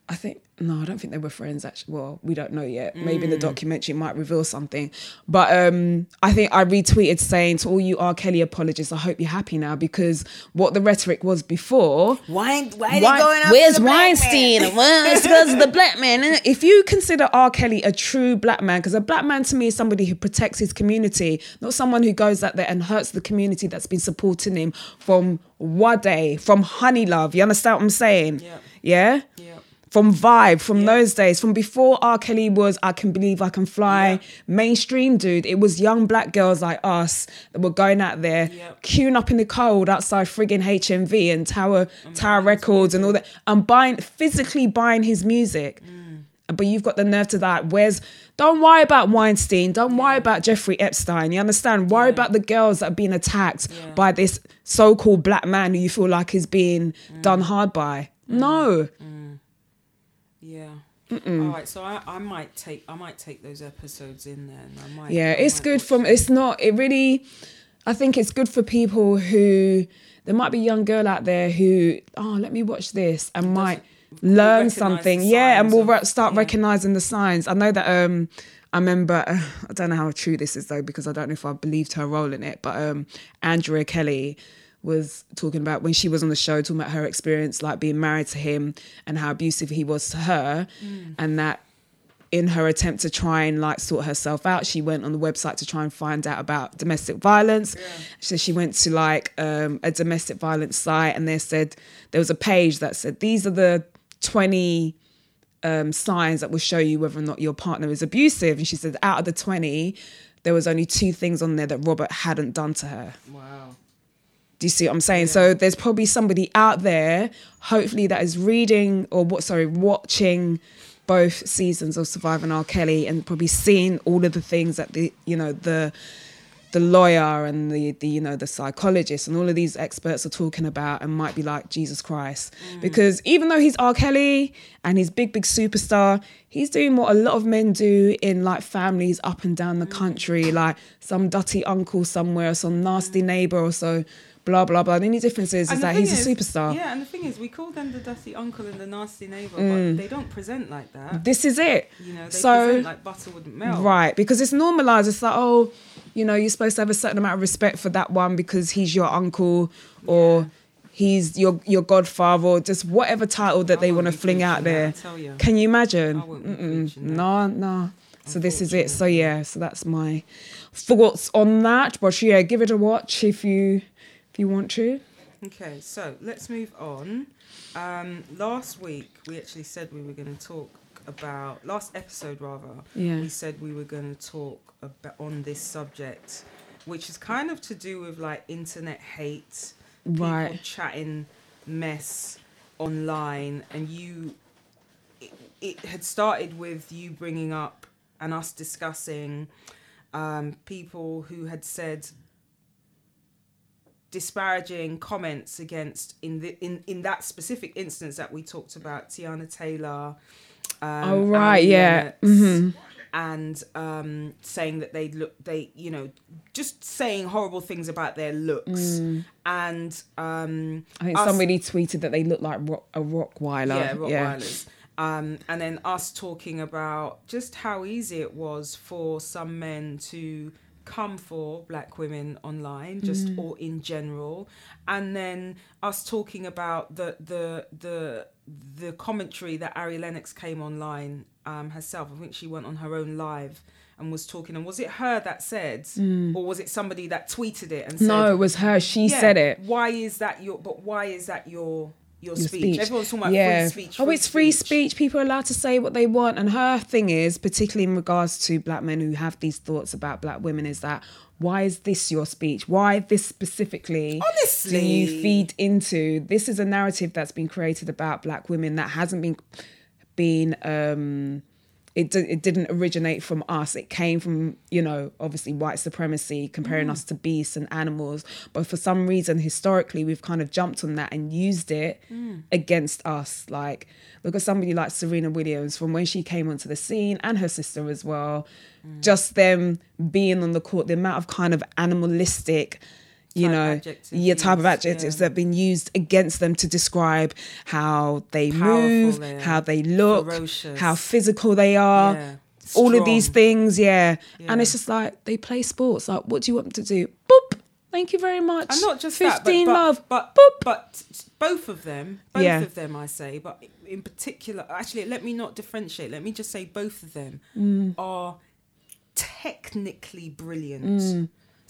I think... No, I don't think they were friends, actually. Well, we don't know yet. Maybe mm. the documentary might reveal something. But um, I think I retweeted saying to all you R. Kelly apologists, I hope you're happy now, because what the rhetoric was before... Why, why, why going up where's the Weinstein? Well, it's because of the black man. If you consider R. Kelly a true black man, because a black man to me is somebody who protects his community, not someone who goes out there and hurts the community that's been supporting him from Wade, from Honey Love. You understand what I'm saying? Yeah. Yeah? Yeah. from Vibe, from yeah. those days, from before R. Kelly was I Can Believe I Can Fly, yeah. mainstream dude. It was young black girls like us that were going out there, yeah. queuing up in the cold outside frigging H M V and Tower oh Tower Records and all that, and buying, physically buying his music. Mm. But you've got the nerve to that. Where's, don't worry about Weinstein, don't yeah. worry about Jeffrey Epstein, you understand? Worry yeah. about the girls that are being attacked yeah. by this so-called black man who you feel like is being mm. done hard by. Mm. No. Mm. Yeah. Mm-mm. All right, so I, I might take I might take those episodes in there. And I might, yeah, it's might good from, it's not, it really, I think it's good for people who, there might be a young girl out there who, oh, let me watch this and Doesn't, might learn something. Yeah, and we'll of, start yeah. recognising the signs. I know that, um, I remember, uh, I don't know how true this is though, because I don't know if I believed her role in it, but um, Andrea Kelly was talking about when she was on the show, talking about her experience, like being married to him and how abusive he was to her. Mm. And that in her attempt to try and like sort herself out, she went on the website to try and find out about domestic violence. Yeah. So she went to like um, a domestic violence site, and they said, there was a page that said, these are the twenty um, signs that will show you whether or not your partner is abusive. And she said, out of the twenty, there was only two things on there that Robert hadn't done to her. Wow. Do you see what I'm saying? Yeah. So there's probably somebody out there, hopefully, that is reading or what? Sorry, watching both seasons of Surviving R. Kelly and probably seeing all of the things that the you know the the lawyer and the the you know the psychologist and all of these experts are talking about, and might be like, Jesus Christ, mm. because even though he's R. Kelly and he's big big superstar, he's doing what a lot of men do in like families up and down the mm. country, like some dirty uncle somewhere, some nasty mm. neighbor or so. Blah, blah, blah. The only difference is, is that he's is, a superstar. Yeah, and the thing is, we call them the dusty uncle and the nasty neighbour, mm. but they don't present like that. This is it. You know, they so, present like butter wouldn't melt. Right, because it's normalised. It's like, oh, you know, you're supposed to have a certain amount of respect for that one because he's your uncle or yeah. he's your your godfather or just whatever title that I they want to fling out there. I tell you. Can you imagine? No, no. So this is it. So, yeah, so that's my thoughts on that. But, yeah, give it a watch if you... if you want to. Okay, so let's move on. Um, last week, we actually said we were going to talk about... Last episode, rather, yeah. we said we were going to talk about, on this subject, which is kind of to do with, like, internet hate, right. people chatting mess online, and you... It, it had started with you bringing up and us discussing um, people who had said... disparaging comments against in the in, in that specific instance that we talked about, Tiana Taylor, um, oh right, yeah, mm-hmm. and um, saying that they look, they you know, just saying horrible things about their looks, mm. and um, I think us, somebody tweeted that they look like rock, a Rottweiler, yeah, Rottweilers, yeah. Um, and then us talking about just how easy it was for some men to come for black women online, just mm. or in general, and then us talking about the the the the commentary that Ari Lennox came online um herself. I think she went on her own live and was talking, and was it her that said mm. or was it somebody that tweeted it and said, no, it was her, she yeah, said it, why is that your but why is that your Your, your speech. speech. Everyone's talking about yeah. free speech. Free oh, it's free speech. speech. People are allowed to say what they want. And her thing is, particularly in regards to black men who have these thoughts about black women, is that, why is this your speech? Why this specifically? Honestly. Do you feed into? This is a narrative that's been created about black women that hasn't been... been um, it, it didn't originate from us. It came from, you know, obviously white supremacy, comparing mm. us to beasts and animals. But for some reason, historically, we've kind of jumped on that and used it mm. against us. Like, look at somebody like Serena Williams, from when she came onto the scene, and her sister as well, mm. just them being on the court, the amount of kind of animalistic... you know, your type of adjectives yeah. that have been used against them to describe how they Powerful move, they how they look, ferocious. How physical they are, yeah. all of these things, yeah. yeah. And it's just like, they play sports. Like, what do you want them to do? Boop, thank you very much. And not just fifteen that, but, but, love, but, boop. But both of them, both yeah. of them I say, but in particular, actually, let me not differentiate. Let me just say both of them mm. are technically brilliant. Mm.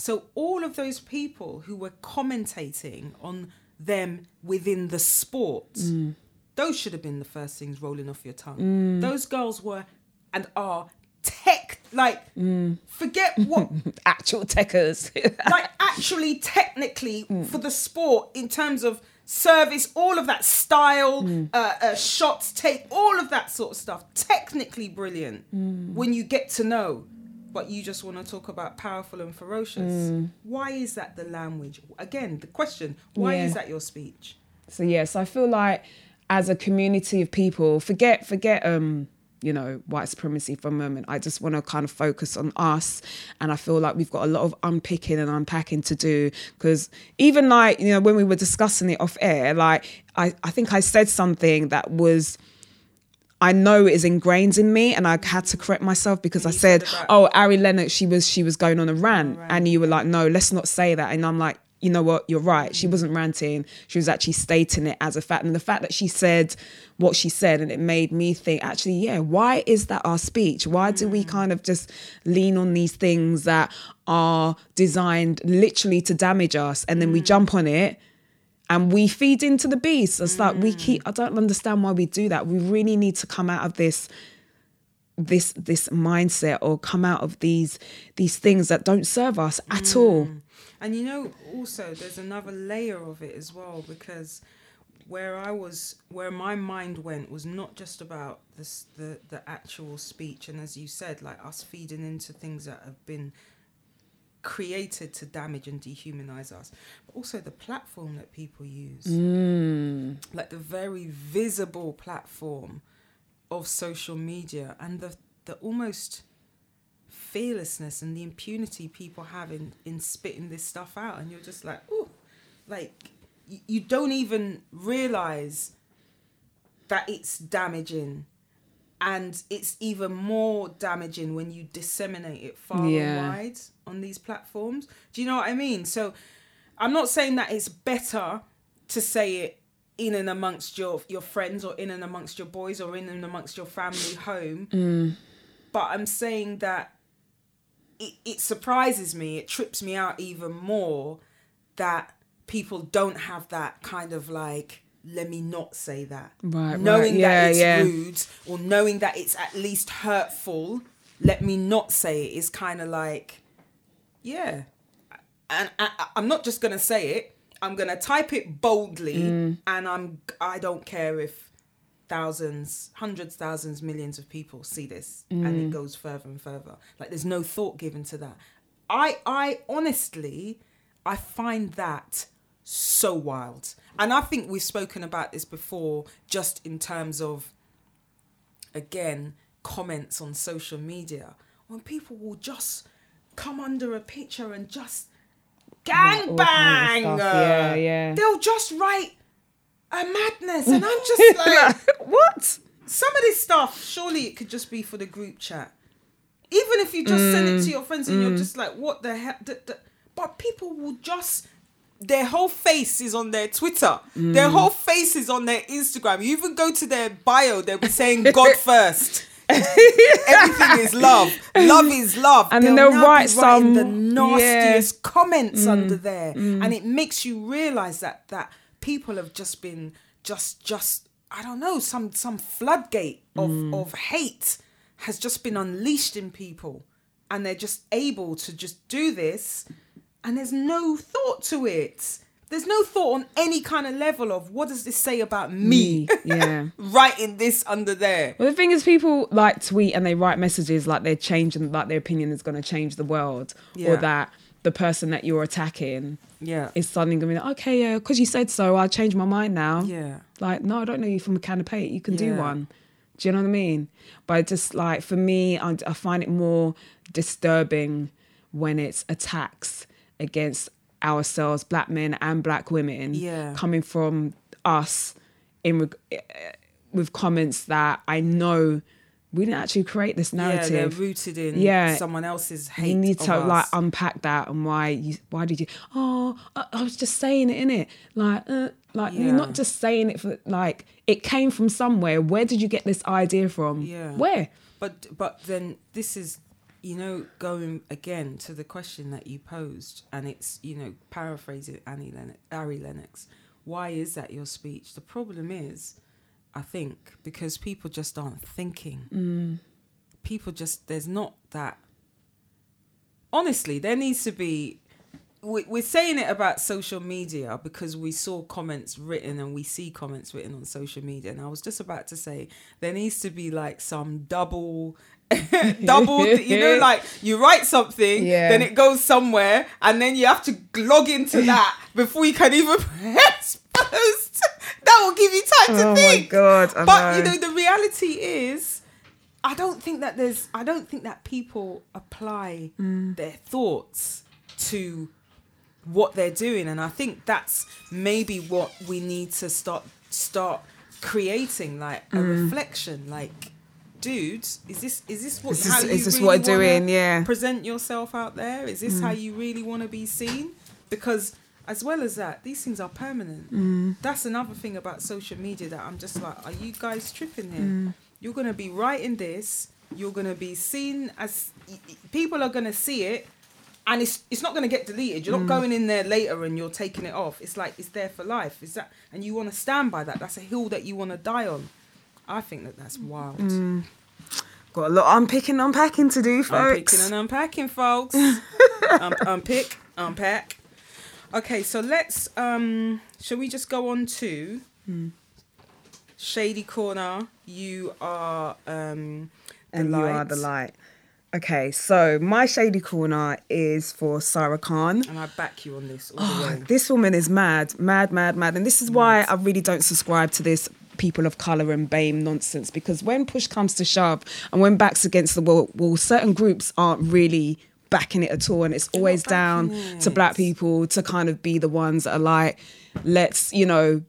So all of those people who were commentating on them within the sport mm. Those should have been the first things rolling off your tongue. Mm. Those girls were and are tech, like, mm. forget what... Actual techers. Like, actually, technically, mm. for the sport, in terms of service, all of that style, mm. uh, uh, shots, take, all of that sort of stuff. Technically brilliant mm. when you get to know, but you just want to talk about powerful and ferocious. Mm. Why is that the language? Again, the question, why yeah. is that your speech? So, yes, yeah, so I feel like as a community of people, forget, forget, um, you know, white supremacy for a moment. I just want to kind of focus on us. And I feel like we've got a lot of unpicking and unpacking to do. Because even like, you know, when we were discussing it off air, like I, I think I said something that was, I know is ingrained in me, and I had to correct myself because I said, said oh, Ari Lennox, she was, she was going on a rant. Right. And you were like, no, let's not say that. And I'm like, you know what, you're right. She wasn't ranting. She was actually stating it as a fact. And the fact that she said what she said, and it made me think, actually, yeah, why is that our speech? Why do we kind of just lean on these things that are designed literally to damage us? And then we jump on it and we feed into the beast. It's like, we keep, I don't understand why we do that. We really need to come out of this this this mindset, or come out of these these things that don't serve us at mm. all. And you know, also there's another layer of it as well, because where I was, where my mind went was not just about this, the the actual speech, and as you said, like us feeding into things that have been created to damage and dehumanize us, but also the platform that people use, mm. like the very visible platform of social media, and the the almost fearlessness and the impunity people have in, in spitting this stuff out. And you're just like, ooh, like you, you don't even realise that it's damaging, and it's even more damaging when you disseminate it far yeah. and wide on these platforms. Do you know what I mean? So I'm not saying that it's better to say it in and amongst your, your friends, or in and amongst your boys, or in and amongst your family home. Mm. But I'm saying that it, it surprises me, it trips me out even more that people don't have that kind of like, let me not say that. Right, knowing right. Yeah, that it's yeah. rude, or knowing that it's at least hurtful, let me not say it, is kind of like, yeah. And I, I'm not just going to say it. I'm going to type it boldly, mm. and I'm, I don't care if thousands, hundreds, thousands, millions of people see this, mm. and it goes further and further. Like, there's no thought given to that. I, I honestly, I find that so wild. And I think we've spoken about this before, just in terms of, again, comments on social media, when people will just come under a picture and just gang bang. Yeah, yeah. They'll just write a madness, and I'm just like, what? Some of this stuff, surely it could just be for the group chat. Even if you just mm. send it to your friends, and mm. you're just like, what the hell? But people will just, their whole face is on their Twitter. Mm. Their whole face is on their Instagram. You even go to their bio, they'll be saying God first. Everything is love. Love is love. And they'll then they'll write some the nastiest yeah. comments mm. under there. Mm. And it makes you realise that that people have just been just just I don't know, some some floodgate of, mm. of hate has just been unleashed in people, and they're just able to just do this, and there's no thought to it. There's no thought on any kind of level of, what does this say about me? Yeah. Writing this under there. Well, the thing is, people like tweet and they write messages like they're changing, like their opinion is going to change the world, yeah. or that the person that you're attacking yeah. is suddenly going to be like, okay, yeah, because you said so, I'll change my mind now. Yeah. Like, no, I don't know you from a can of paint. You can yeah. do one. Do you know what I mean? But just like, for me, I, I find it more disturbing when it's attacks against ourselves, black men and black women, yeah. coming from us in with comments that I know we didn't actually create this narrative. Yeah, they're rooted in yeah. someone else's hate. You need to us. like unpack that, and why you, why did you? Oh, I, I was just saying it, innit? Like, uh, like yeah. you're not just saying it for like, it came from somewhere. Where did you get this idea from? Yeah, where? But but then this is, you know, going again to the question that you posed, and it's, you know, paraphrasing Annie Lennox, Ari Lennox. Why is that your speech? The problem is, I think, because people just aren't thinking. Mm. People just, there's not that. Honestly, there needs to be, we, we're saying it about social media because we saw comments written and we see comments written on social media. And I was just about to say, there needs to be like some double... double, you know, like you write something, yeah. then it goes somewhere, and then you have to log into that before you can even press post. That will give you time to oh think. My God, I but know. You know, the reality is, I don't think that there's, I don't think that people apply mm. their thoughts to what they're doing, and I think that's maybe what we need to start start creating, like a mm. reflection, like. Dude, is this is this what is this, how you is this really what I'm doing? Yeah, present yourself out there. Is this mm. how you really want to be seen? Because as well as that, these things are permanent. Mm. That's another thing about social media that I'm just like, are you guys tripping here? Mm. You're gonna be writing this. You're gonna be seen as people are gonna see it, and it's it's not gonna get deleted. You're mm. not going in there later and you're taking it off. It's like it's there for life. Is that? And you want to stand by that. That's a hill that you want to die on. I think that that's wild. Mm. Got a lot unpicking, unpacking to do, folks. Unpicking and unpacking, folks. um, unpick, unpack. Okay, so let's... Um, shall we just go on to mm. Shady Corner, You Are um, the and Light. You Are the Light. Okay, so my Shady Corner is for Saira Khan. And I back you on this. All oh, the way. This woman is mad, mad, mad, mad. And this is why I really don't subscribe to this people of colour and B A M E nonsense, because when push comes to shove and when back's against the wall, well, certain groups aren't really backing it at all, and it's always down it. to black people to kind of be the ones that are like, let's, you know,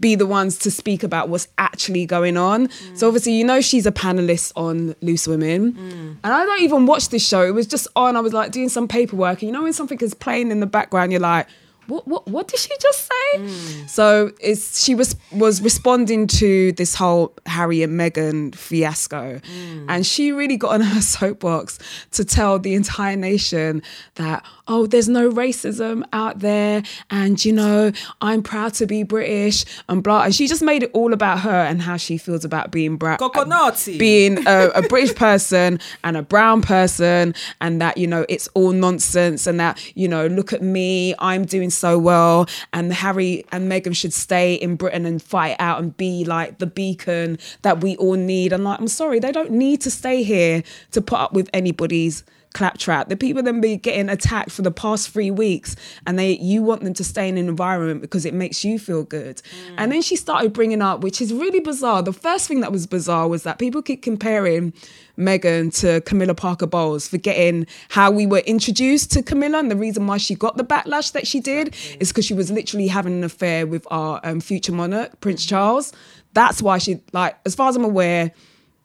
be the ones to speak about what's actually going on. Mm. So obviously, you know, she's a panellist on Loose Women, mm. and I don't even watch this show. It was just on, I was like doing some paperwork, and you know when something is playing in the background, you're like, What, what what did she just say? Mm. So it's, she was was responding to this whole Harry and Meghan fiasco. Mm. And she really got on her soapbox to tell the entire nation that, oh, there's no racism out there. And, you know, I'm proud to be British and blah. And she just made it all about her and how she feels about being brown. Coconati. Being a, a British person and a brown person, and that, you know, it's all nonsense, and that, you know, look at me, I'm doing so well, and Harry and Meghan should stay in Britain and fight out and be like the beacon that we all need. And like, I'm sorry, they don't need to stay here to put up with anybody's claptrap. The people then be getting attacked for the past three weeks, and they you want them to stay in an environment because it makes you feel good. Mm. And then she started bringing up, which is really bizarre. The first thing that was bizarre was that people keep comparing Meghan to Camilla Parker Bowles, forgetting how we were introduced to Camilla, and the reason why she got the backlash that she did mm. is because she was literally having an affair with our um, future monarch, Prince Charles. That's why she, like, as far as I'm aware,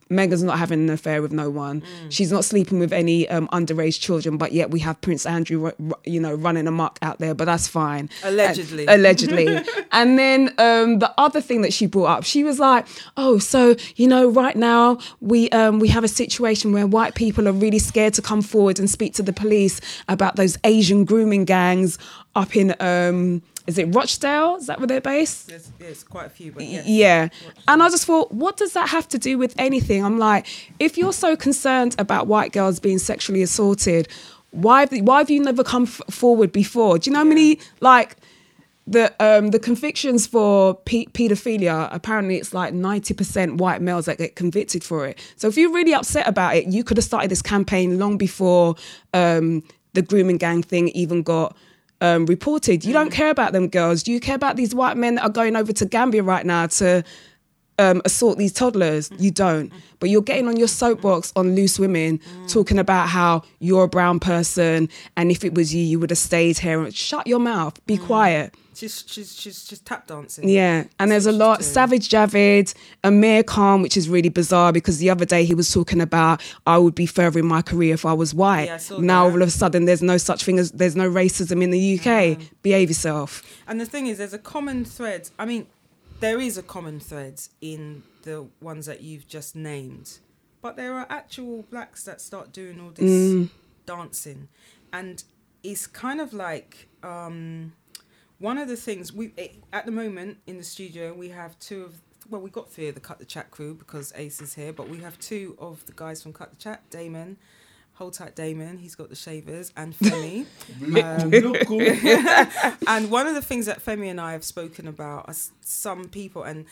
Meghan's not having an affair with no one. Mm. She's not sleeping with any um, underage children, but yet we have Prince Andrew, you know, running amok out there, but that's fine. Allegedly. And, allegedly. And then um, the other thing that she brought up, she was like, oh, so, you know, right now we um, we have a situation where white people are really scared to come forward and speak to the police about those Asian grooming gangs up in... Um, Is it Rochdale? Is that where they're based? There's, there's quite a few, but yes. Yeah. And I just thought, what does that have to do with anything? I'm like, if you're so concerned about white girls being sexually assaulted, why have, why have you never come f- forward before? Do you know how yeah. many, like, the um, the convictions for pe- paedophilia, apparently it's like ninety percent white males that get convicted for it. So if you're really upset about it, you could have started this campaign long before um, the grooming gang thing even got... Um, reported. You don't care about them girls. You care about these white men that are going over to Gambia right now to um, assault these toddlers. You don't. But you're getting on your soapbox on Loose Women talking about how you're a brown person, and if it was you, you would have stayed here. Shut your mouth. Be quiet. She's she's she's just tap dancing. Yeah, and there's a lot. Savage Javid, Amir Khan, which is really bizarre because the other day he was talking about I would be furthering my career if I was white. Yeah, I now that. All of a sudden there's no such thing as there's no racism in the U K. Mm-hmm. Behave yourself. And the thing is, there's a common thread. I mean, there is a common thread in the ones that you've just named, but there are actual blacks that start doing all this mm. dancing, and it's kind of like. Um, One of the things we at the moment in the studio, we have two of well, we got three of the Cut the Chat crew because Ace is here, but we have two of the guys from Cut the Chat, Damon. Hold tight, Damon. He's got the shavers. And Femi. um, and one of the things that Femi and I have spoken about are some people, and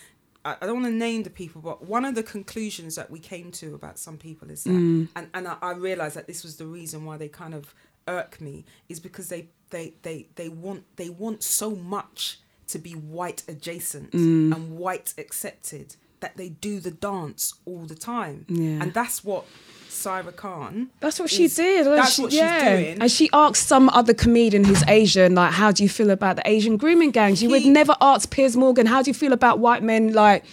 I don't want to name the people, but one of the conclusions that we came to about some people is that, mm. and, and I, I realised that this was the reason why they kind of irk me, is because they they they they want they want so much to be white adjacent mm. and white accepted that they do the dance all the time. Yeah. And that's what Saira Khan. That's what is, she did. That's she, what she's yeah. doing. And she asked some other comedian who's Asian, like, how do you feel about the Asian grooming gangs? He, you would never ask Piers Morgan, how do you feel about white men, like,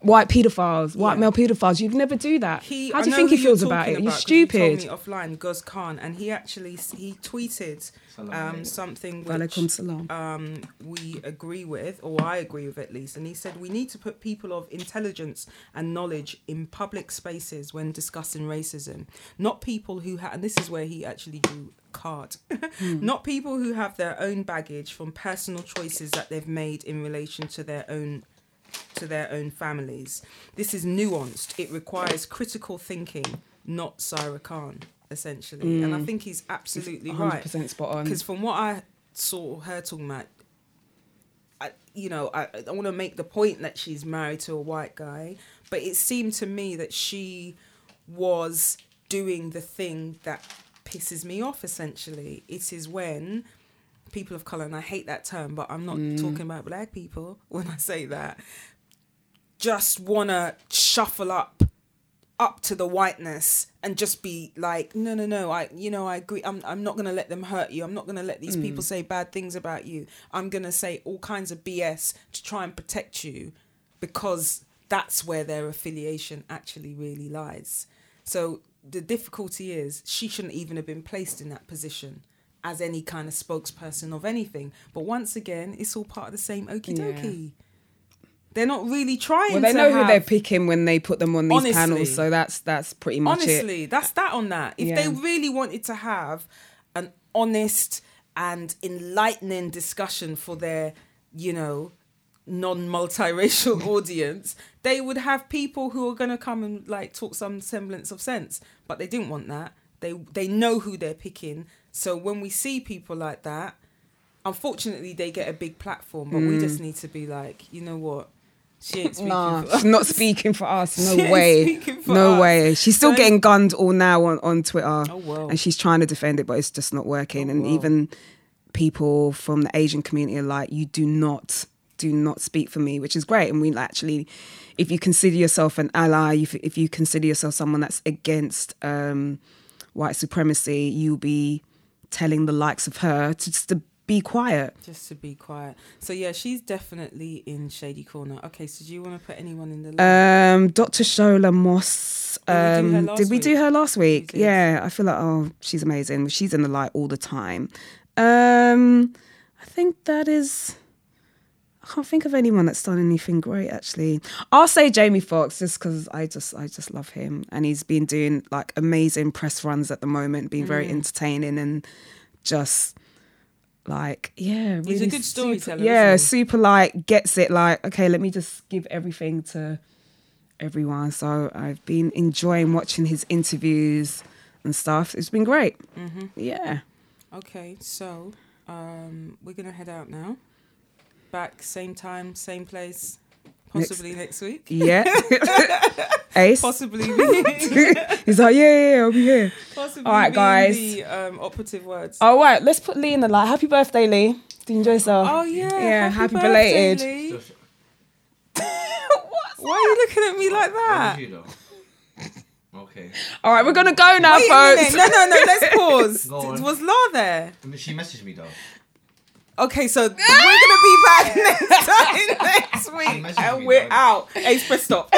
white paedophiles, white yeah. male paedophiles? You'd never do that. He, how do you think he feels about it? About, you're stupid. He told me offline, Guz Khan, and he actually, he tweeted um, something which um, we agree with, or I agree with at least, and he said, we need to put people of intelligence and knowledge in public spaces when discussing racism, not people who have, and this is where he actually drew card, mm. not people who have their own baggage from personal choices that they've made in relation to their own to their own families. This is nuanced. It requires critical thinking, not Saira Khan, essentially. Mm. And I think he's absolutely he's right. one hundred percent spot on. Because from what I saw her talking about, I, you know, I, I want to make the point that she's married to a white guy, but it seemed to me that she was doing the thing that pisses me off, essentially. It is when people of colour, and I hate that term, but I'm not mm. talking about black people when I say that, just want to shuffle up, up to the whiteness and just be like, no, no, no, I, you know, I agree. I'm, I'm not going to let them hurt you. I'm not going to let these mm. people say bad things about you. I'm going to say all kinds of B S to try and protect you, because that's where their affiliation actually really lies. So the difficulty is she shouldn't even have been placed in that position as any kind of spokesperson of anything. But once again, it's all part of the same okie dokie. Yeah. They're not really trying. Well, they to know have... who they're picking when they put them on these Honestly. panels. So that's that's pretty much Honestly, it. Honestly, that's that on that. If yeah. they really wanted to have an honest and enlightening discussion for their, you know, non-multiracial audience, they would have people who are going to come and like talk some semblance of sense. But they didn't want that. They they know who they're picking. So when we see people like that, unfortunately, they get a big platform, but mm. we just need to be like, you know what? She ain't speaking nah, for us. She's not speaking for us. No she way. No us. way. She's still so, getting gunned all now on, on Twitter. Oh, wow. And she's trying to defend it, but it's just not working. Oh, and wow. even people from the Asian community are like, you do not, do not speak for me, which is great. And we actually, if you consider yourself an ally, if, if you consider yourself someone that's against um, white supremacy, you'll be telling the likes of her to just to be quiet. Just to be quiet. So yeah, she's definitely in shady corner. Okay, so do you want to put anyone in the list? Um, Doctor Shola Moss. Um, did we do her last week? Yeah, I feel like, oh, she's amazing. She's in the light all the time. Um, I think that is... I can't think of anyone that's done anything great, actually. I'll say Jamie Foxx, just because I just I just love him. And he's been doing, like, amazing press runs at the moment, being mm. very entertaining and just, like, yeah. Really he's a good storyteller, super, Yeah, super, like, gets it, like, okay, let me just give everything to everyone. So I've been enjoying watching his interviews and stuff. It's been great. Mm-hmm. Yeah. Okay, so um, we're going to head out now. Back same time, same place, possibly next, next week. Yeah. Ace. Possibly me. He's like, yeah, yeah, yeah, I'll be here. Possibly. All right, guys. The um, operative words. All right, let's put Lee in the light. Happy birthday, Lee. Do you enjoy yourself? Oh yeah. Yeah. Happy, happy belated. Birthday, Lee. What's Why that? Are you looking at me like that? You know? Okay. All right, we're gonna go now, Wait folks. A no, no, no. Let's pause. Was La there? I mean, she messaged me though. Okay, so we're going to be back next time next week. And we're out. Ace, press stop.